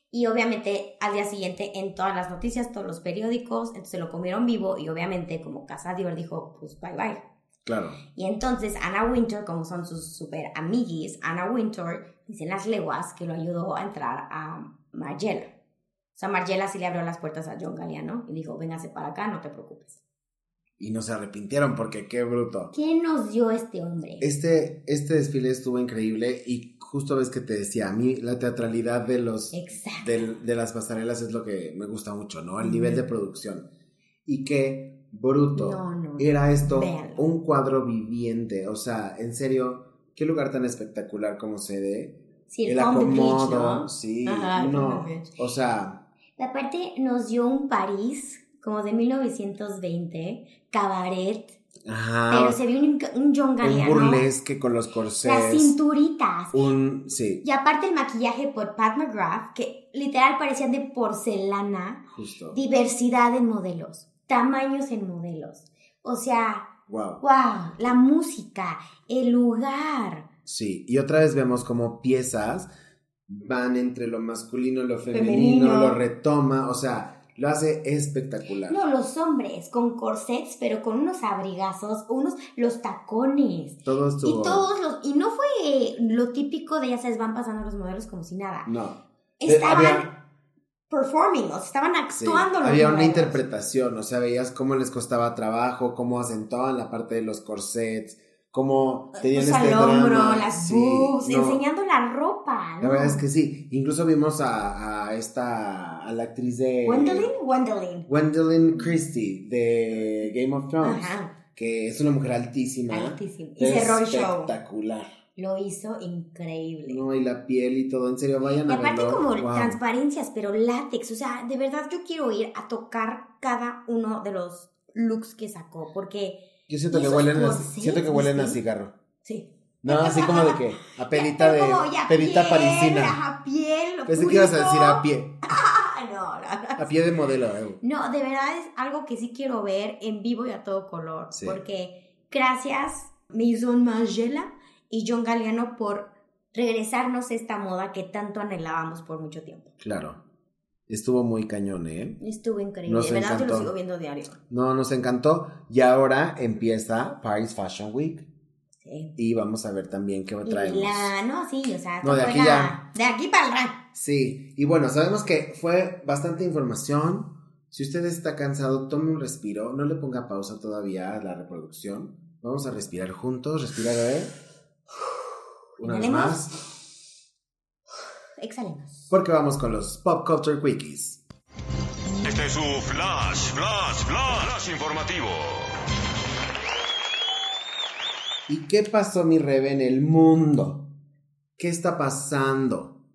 y obviamente al día siguiente en todas las noticias, todos los periódicos, entonces lo comieron vivo, y obviamente como Casa Dior dijo, pues bye. Claro. Y entonces Anna Wintour, como son sus super amiguis, Anna Wintour, dicen las leguas que lo ayudó a entrar a Margiela. O sea, Margiela sí le abrió las puertas a John Galliano, y dijo, véngase para acá, no te preocupes. Y no se arrepintieron porque qué bruto. ¿Qué nos dio este hombre? Este desfile estuvo increíble y justo ves que te decía, a mí la teatralidad de las pasarelas es lo que me gusta mucho, ¿no? El nivel de producción. Y qué bruto. No, era esto véanlo. Un cuadro viviente, o sea, en serio, qué lugar tan espectacular como se ve. Sí, el acomodo, ¿no? Sí, ajá, no, o sea. La parte nos dio un París como de 1920, cabaret, Ajá. Pero se vio un John Galliano. Un burlesque con los corsés. Las cinturitas. Sí. Y aparte el maquillaje por Pat McGrath, que literal parecían de porcelana. Justo. Diversidad en modelos, tamaños en modelos. O sea, wow, la música, el lugar. Sí, y otra vez vemos como piezas van entre lo masculino, lo femenino, lo retoma, o sea... Lo hace espectacular. No, los hombres con corsets, pero con unos abrigazos, los tacones. Todo estuvo... Y no fue lo típico de, ya sabes, van pasando los modelos como si nada. No. Estaban performing, o sea, estaban actuando. Sí, los había modelos. Una interpretación, o sea, veías cómo les costaba trabajo, cómo asentaban la parte de los corsets, cómo tenían el hombro, las boobs, sí, enseñando la ropa, ¿no? La verdad es que sí. Incluso vimos a la actriz de... Gwendolyn Christie, de Game of Thrones. Ajá. Que es una mujer altísima. Y cerró el show. Espectacular. Lo hizo increíble. No, y la piel y todo, en serio, vayan a verlo. Y aparte como transparencias, pero látex. O sea, de verdad yo quiero ir a tocar cada uno de los looks que sacó, porque... Yo siento que huelen a cigarro. Sí. No, así como de que a perita de... Perita parisina. A piel, lo pensé que ibas a decir a pie. No. A pie de modelo. No, de verdad es algo que sí quiero ver en vivo y a todo color. Sí. Porque gracias Maison Mangela y John Galliano por regresarnos esta moda que tanto anhelábamos por mucho tiempo. Claro. Estuvo muy cañón, ¿eh? Estuvo increíble. Nos encantó. ¿Verdad? Yo lo sigo viendo diario. No, nos encantó. Y ahora empieza Paris Fashion Week. Sí. Y vamos a ver también qué traemos. De aquí para el rato. Sí. Y bueno, sabemos que fue bastante información. Si usted está cansado, tome un respiro. No le ponga pausa todavía a la reproducción. Vamos a respirar juntos. Respirar, a ver. Una vez más. Excelemos. Porque vamos con los Pop Culture Quickies. Este es su flash informativo. ¿Y qué pasó, mi Rebe, en el mundo? ¿Qué está pasando?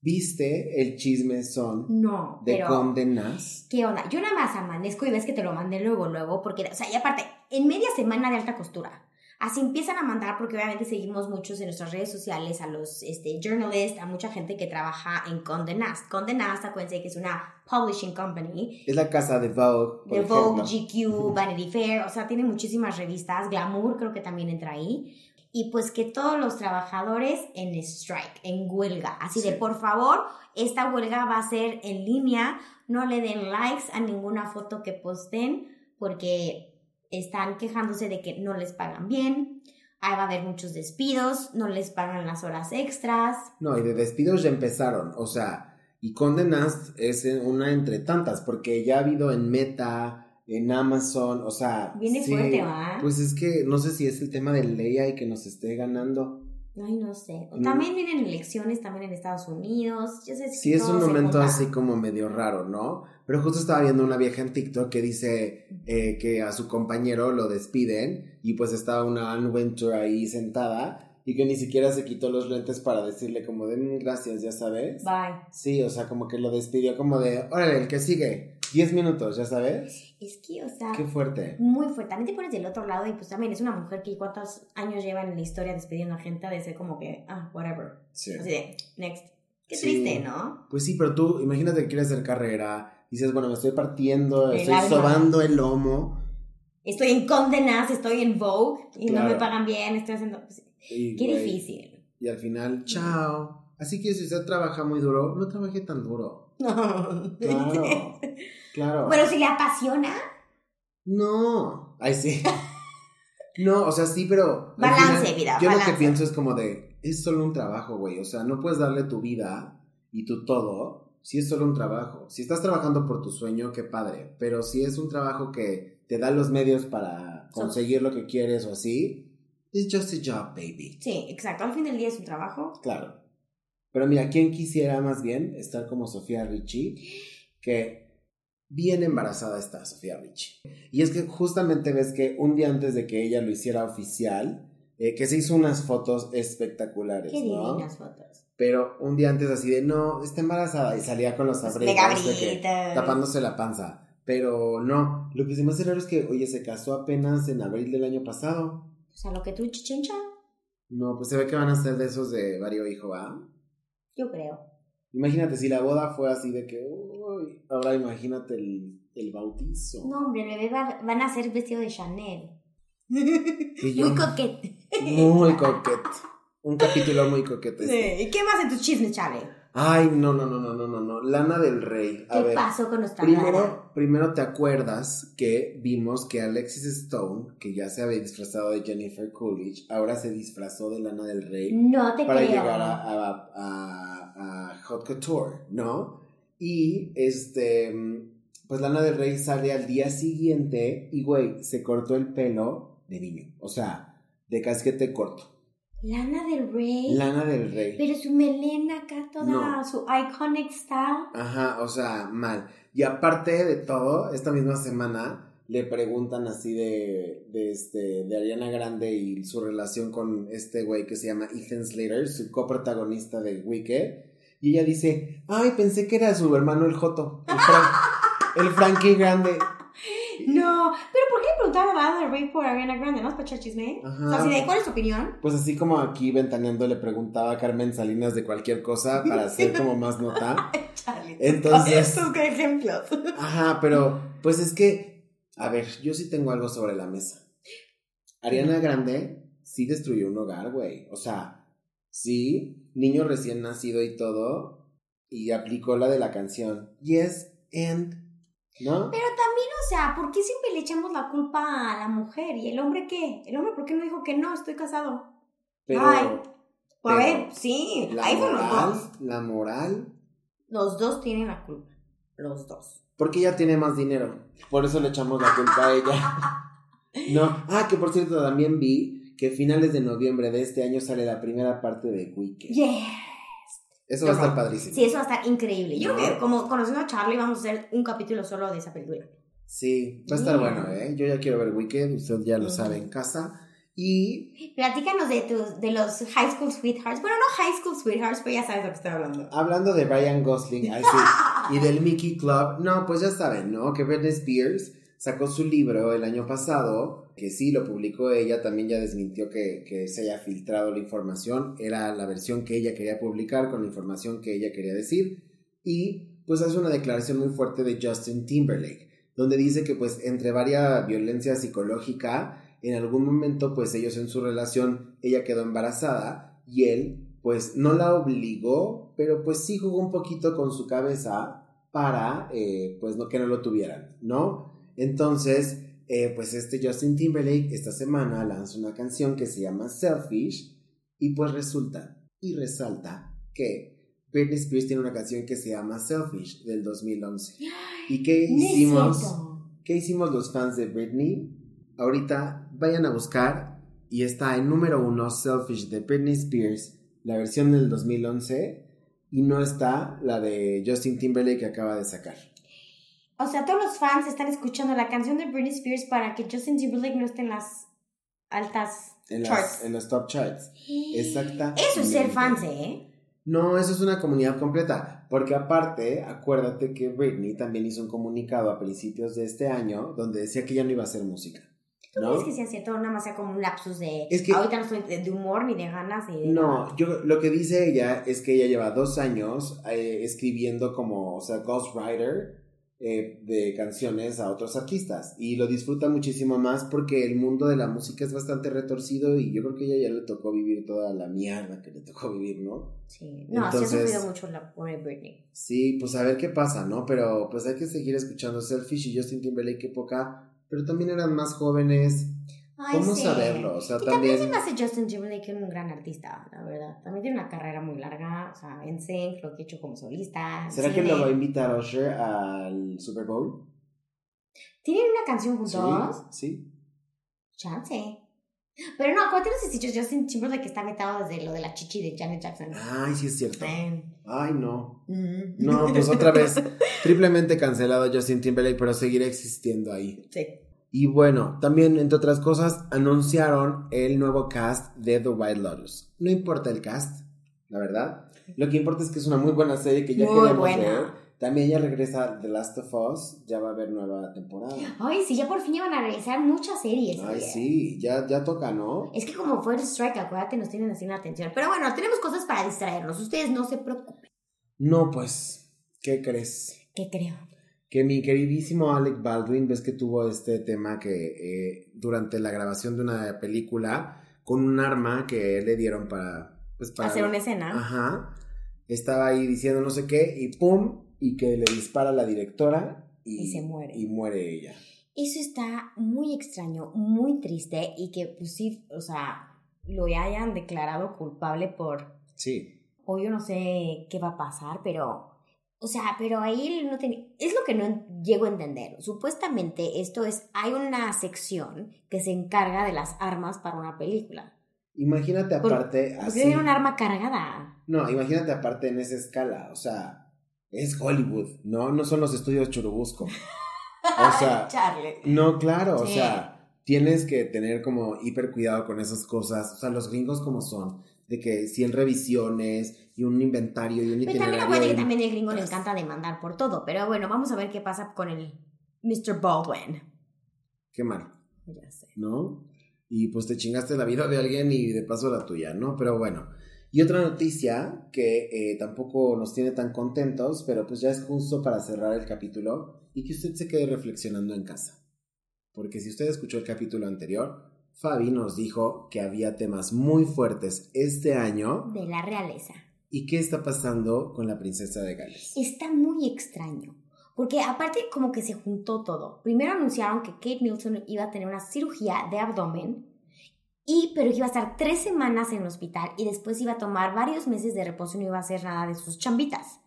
¿Viste el chisme de Condé Nast? ¿Qué onda? Yo nada más amanezco y ves que te lo mandé luego, porque, o sea, y aparte, en media semana de alta costura. Así empiezan a mandar, porque obviamente seguimos muchos en nuestras redes sociales a los journalists, a mucha gente que trabaja en Condé Nast. Condé Nast, acuérdense que es una publishing company. Es la casa de Vogue. De Vogue, GQ, Vanity Fair, o sea, tiene muchísimas revistas. Glamour creo que también entra ahí. Y pues que todos los trabajadores en strike, en huelga. Así sí. De, por favor, esta huelga va a ser en línea. No le den likes a ninguna foto que posten, porque... están quejándose de que no les pagan bien, ahí va a haber muchos despidos, no les pagan las horas extras. No, y de despidos ya empezaron, o sea, y Condé Nast es una entre tantas, porque ya ha habido en Meta, en Amazon, o sea... Viene fuerte, ¿verdad? Pues es que no sé si es el tema del AI que nos esté ganando. Ay, no sé. También vienen elecciones también en Estados Unidos. Yo sé si es un momento así como medio raro, ¿no? Pero justo estaba viendo una vieja en TikTok que dice que a su compañero lo despiden y pues estaba una Anne Wintour ahí sentada y que ni siquiera se quitó los lentes para decirle como de gracias, ya sabes. Bye. Sí, o sea, como que lo despidió como de, órale, el que sigue. 10 minutos, ¿ya sabes? Es que, o sea... Qué fuerte. Muy fuerte. También te pones del otro lado y pues también es una mujer que cuántos años lleva en la historia despidiendo a gente de ser como que, whatever. Sí. Así de, next. Qué triste, ¿no? Pues sí, pero tú, imagínate que quieres hacer carrera, dices, bueno, me estoy partiendo, estoy sobando el lomo. Estoy en Condé Nast, estoy en Vogue y no me pagan bien, estoy haciendo... Pues, sí, qué difícil. Y al final, chao. Así que si usted trabaja muy duro, no trabaje tan duro. No. Claro. Bueno, ¿si le apasiona? No. Ay, sí. No, o sea, sí, pero... Balance, final, vida, yo balance. Lo que pienso es como de, es solo un trabajo, güey. O sea, no puedes darle tu vida y tu todo si es solo un trabajo. Si estás trabajando por tu sueño, qué padre. Pero si es un trabajo que te da los medios para conseguir lo que quieres o así, it's just a job, baby. Sí, exacto. Al fin del día es un trabajo. Claro. Pero mira, ¿quién quisiera más bien estar como Sofía Richie? Que bien embarazada está Sofía Richie. Y es que justamente ves que un día antes de que ella lo hiciera oficial, que se hizo unas fotos espectaculares, ¿no? Qué divinas fotos. Pero un día antes así de, no, está embarazada. Y salía con los abrigos, de que, tapándose la panza. Pero no, lo que se me hace raro es que, oye, se casó apenas en abril del año pasado. O sea, lo que tú, chichencha. No, pues se ve que van a ser de esos de vario hijo, ¿va? Yo creo. Imagínate, si la boda fue así de que, uy, ahora imagínate el bautizo. No, hombre, el bebé van a ser vestido de Chanel. Muy coquete. Muy coquete. Un capítulo muy coquete. Sí. ¿Y qué más en tus chismes, Chave? Ay, no. Lana del Rey. A ¿Qué ver, pasó con nuestra Lana? Primero, ¿te acuerdas que vimos que Alexis Stone, que ya se había disfrazado de Jennifer Coolidge, ahora se disfrazó de Lana del Rey? No te creo. Para llegar a Hot Couture, ¿no? Y, pues Lana del Rey sale al día siguiente y, güey, se cortó el pelo de niño. O sea, de casquete corto. ¿Lana del Rey? Lana del Rey. Pero su melena acá toda, no. Su iconic style. Ajá, o sea, mal. Y aparte de todo, esta misma semana le preguntan así de Ariana Grande y su relación con este güey que se llama Ethan Slater, su coprotagonista de Wicked. Y ella dice, ay, pensé que era su hermano el Joto, el Frankie Grande. No, pero ¿por qué le preguntaron a Lana del Rey por Ariana Grande? ¿No es para echar chisme? Ajá. O sea, así de, ¿cuál es tu opinión? Pues así como aquí Ventaneando le preguntaba a Carmen Salinas de cualquier cosa para hacer como más nota. Chale, entonces, tus ejemplos. Ajá, pero pues es que, a ver, yo sí tengo algo sobre la mesa. Ariana Grande sí destruyó un hogar, güey. O sea, sí, niño recién nacido y todo, y aplicó la de la canción Yes and, ¿no? Pero también, o sea, ¿por qué siempre le echamos la culpa a la mujer? ¿Y el hombre qué? ¿El hombre por qué no dijo que no, estoy casado? Pero, ay, pues, a ver, sí, ahí fueron los dos. La moral. Los dos tienen la culpa, los dos. Porque ella tiene más dinero, por eso le echamos la culpa a ella. No, que por cierto, también vi que a finales de noviembre de este año sale la primera parte de Wicked. Yeah. Eso va a estar padrísimo. Sí, eso va a estar increíble. Yo creo que como conociendo a Charlie vamos a hacer un capítulo solo de esa película. Sí, va a estar bueno, ¿eh? Yo ya quiero ver Wicked, usted ya lo sabe en casa. Y platícanos de los High School Sweethearts. Bueno, no High School Sweethearts, pero ya sabes de lo que estoy hablando. Hablando de Ryan Gosling y del Mickey Club. No, pues ya saben, ¿no? Que Britney Spears sacó su libro el año pasado, que sí, lo publicó ella, también ya desmintió que se haya filtrado la información, era la versión que ella quería publicar con la información que ella quería decir, y pues hace una declaración muy fuerte de Justin Timberlake, donde dice que pues entre varias violencia psicológica, en algún momento pues ellos en su relación, ella quedó embarazada, y él pues no la obligó, pero pues sí jugó un poquito con su cabeza para pues no que no lo tuvieran, ¿no? Entonces, pues Justin Timberlake esta semana lanzó una canción que se llama Selfish y pues resulta y resalta que Britney Spears tiene una canción que se llama Selfish del 2011. ¿Y qué hicimos los fans de Britney? Ahorita vayan a buscar y está en número 1 Selfish de Britney Spears, la versión del 2011, y no está la de Justin Timberlake que acaba de sacar. O sea, todos los fans están escuchando la canción de Britney Spears para que Justin Timberlake no esté en las altas charts. En los top charts. Exacta. Eso es ser fans, ¿eh? No, eso es una comunidad completa. Porque aparte, acuérdate que Britney también hizo un comunicado a principios de este año donde decía que ya no iba a hacer música. ¿Tú crees que sea cierto? Nada más sea como un lapsus de... Es que ahorita no estoy de humor ni de ganas. Ni de nada. Yo lo que dice ella es que ella lleva 2 años escribiendo como, o sea, ghostwriter... de canciones a otros artistas y lo disfruta muchísimo más porque el mundo de la música es bastante retorcido y yo creo que ella ya le tocó vivir toda la mierda que le tocó vivir, ¿no? Sí, no, entonces, así ha sufrido mucho la pobre Britney. Sí, pues a ver qué pasa, ¿no? Pero pues hay que seguir escuchando Selfish y Justin Timberlake, qué poca, pero también eran más jóvenes. Ay, ¿cómo saberlo? O sea, y también se me hace Justin Timberlake un gran artista, la verdad. También tiene una carrera muy larga, o sea, en sync, lo que he hecho como solista. ¿Será que lo va a invitar a Usher al Super Bowl? ¿Tienen una canción juntos? Sí. Chance. Pero no, acuérdate los hechos Justin Timberlake que está vetado desde lo de la chichi de Janet Jackson. Ay, sí es cierto. Ay, no. No, pues otra vez, triplemente cancelado Justin Timberlake, pero seguirá existiendo ahí. Sí. Y bueno, también, entre otras cosas, anunciaron el nuevo cast de The White Lotus. No importa el cast, la verdad. Lo que importa es que es una muy buena serie que ya queremos ver. También ya regresa The Last of Us, ya va a haber nueva temporada. Ay, sí, ya por fin ya van a regresar muchas series. Ay, ¿sabes? Sí, ya toca, ¿no? Es que como fue el strike, acuérdate, nos tienen así la atención. Pero bueno, tenemos cosas para distraernos, ustedes no se preocupen. No, pues, ¿qué crees? ¿Qué creo? Que mi queridísimo Alec Baldwin, ves que tuvo este tema que durante la grabación de una película, con un arma que le dieron para hacer una escena. Ajá. Estaba ahí diciendo no sé qué y ¡pum! Y que le dispara a la directora y se muere. Y muere ella. Eso está muy extraño, muy triste, y que pues sí, o sea, lo hayan declarado culpable por... Sí. O yo no sé qué va a pasar, pero... O sea, pero ahí no tenía... Es lo que no llego a entender. Supuestamente esto es... Hay una sección que se encarga de las armas para una película. Imagínate aparte... Porque tiene un arma cargada. No, imagínate aparte en esa escala, o sea... Es Hollywood, ¿no? No son los estudios Churubusco. O sea, Charlie. No, claro, sí. O sea, tienes que tener como hiper cuidado con esas cosas. O sea, los gringos como son, de que 100 revisiones y un inventario y un itinerario. Pero también acuérdate que el gringo le encanta demandar por todo. Pero bueno, vamos a ver qué pasa con el Mr. Baldwin. Qué mal. Ya sé. ¿No? Y pues te chingaste la vida de alguien y de paso la tuya, ¿no? Pero bueno... Y otra noticia que tampoco nos tiene tan contentos, pero pues ya es justo para cerrar el capítulo y que usted se quede reflexionando en casa. Porque si usted escuchó el capítulo anterior, Fabi nos dijo que había temas muy fuertes este año. De la realeza. ¿Y qué está pasando con la princesa de Gales? Está muy extraño, porque aparte como que se juntó todo. Primero anunciaron que Kate Middleton iba a tener una cirugía de abdomen. Pero iba a estar 3 semanas en el hospital y después iba a tomar varios meses de reposo y no iba a hacer nada de sus chambitas.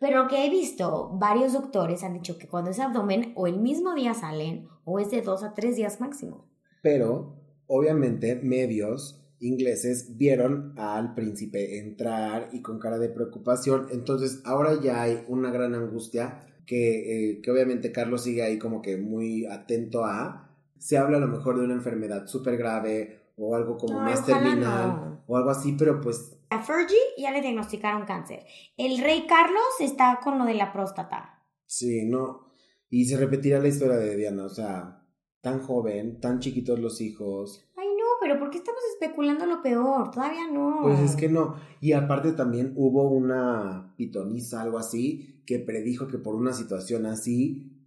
Pero lo que he visto, varios doctores han dicho que cuando es abdomen o el mismo día salen o es de 2 a 3 días máximo. Pero, obviamente, medios ingleses vieron al príncipe entrar y con cara de preocupación. Entonces, ahora ya hay una gran angustia que obviamente Carlos sigue ahí como que muy atento a... Se habla a lo mejor de una enfermedad súper grave... O algo como más terminal, o algo así, pero pues... A Fergie ya le diagnosticaron cáncer. El rey Carlos está con lo de la próstata. Sí, no. Y se repetirá la historia de Diana, o sea, tan joven, tan chiquitos los hijos. Ay, no, pero ¿por qué estamos especulando lo peor? Todavía no. Pues es que no. Y aparte también hubo una pitoniza, algo así, que predijo que por una situación así,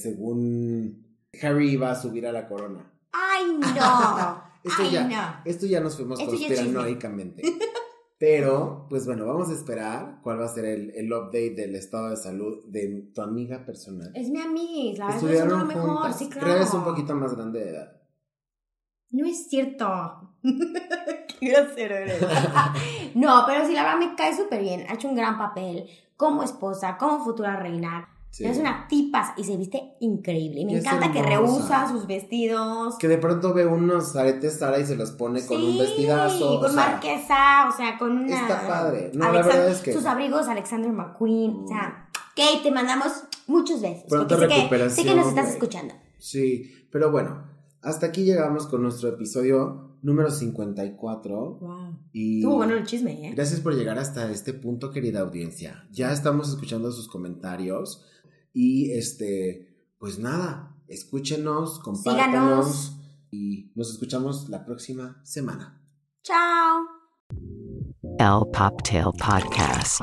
según Harry iba a subir a la corona. Ay, no. Esto ya nos fuimos conspiranoicamente. Pero, pues bueno, vamos a esperar cuál va a ser el update del estado de salud de tu amiga personal. Es mi amiga, la verdad es lo mejor, sí, claro. Creo que es un poquito más grande de edad. No es cierto. Qué grosero eres. No, pero sí, la verdad me cae súper bien. Ha hecho un gran papel como esposa, como futura reina. Sí. Es una tipas y se viste increíble. Me encanta que rehúsa sus vestidos. Que de pronto ve unos aretes Sara y se los pone con un vestidazo. Con marquesa, o sea, con una... Está padre. No, la verdad es que... Sus abrigos, Alexander McQueen. O sea, Kate, te mandamos muchos besos. Pronto recuperación. Sé que nos estás escuchando. Sí, pero bueno, hasta aquí llegamos con nuestro episodio número 54. Wow. Estuvo bueno el chisme, ¿eh? Gracias por llegar hasta este punto, querida audiencia. Ya estamos escuchando sus comentarios. Y pues nada, escúchenos, compártanos. Síganos. Y nos escuchamos la próxima semana. Chao. El Poptail Podcast.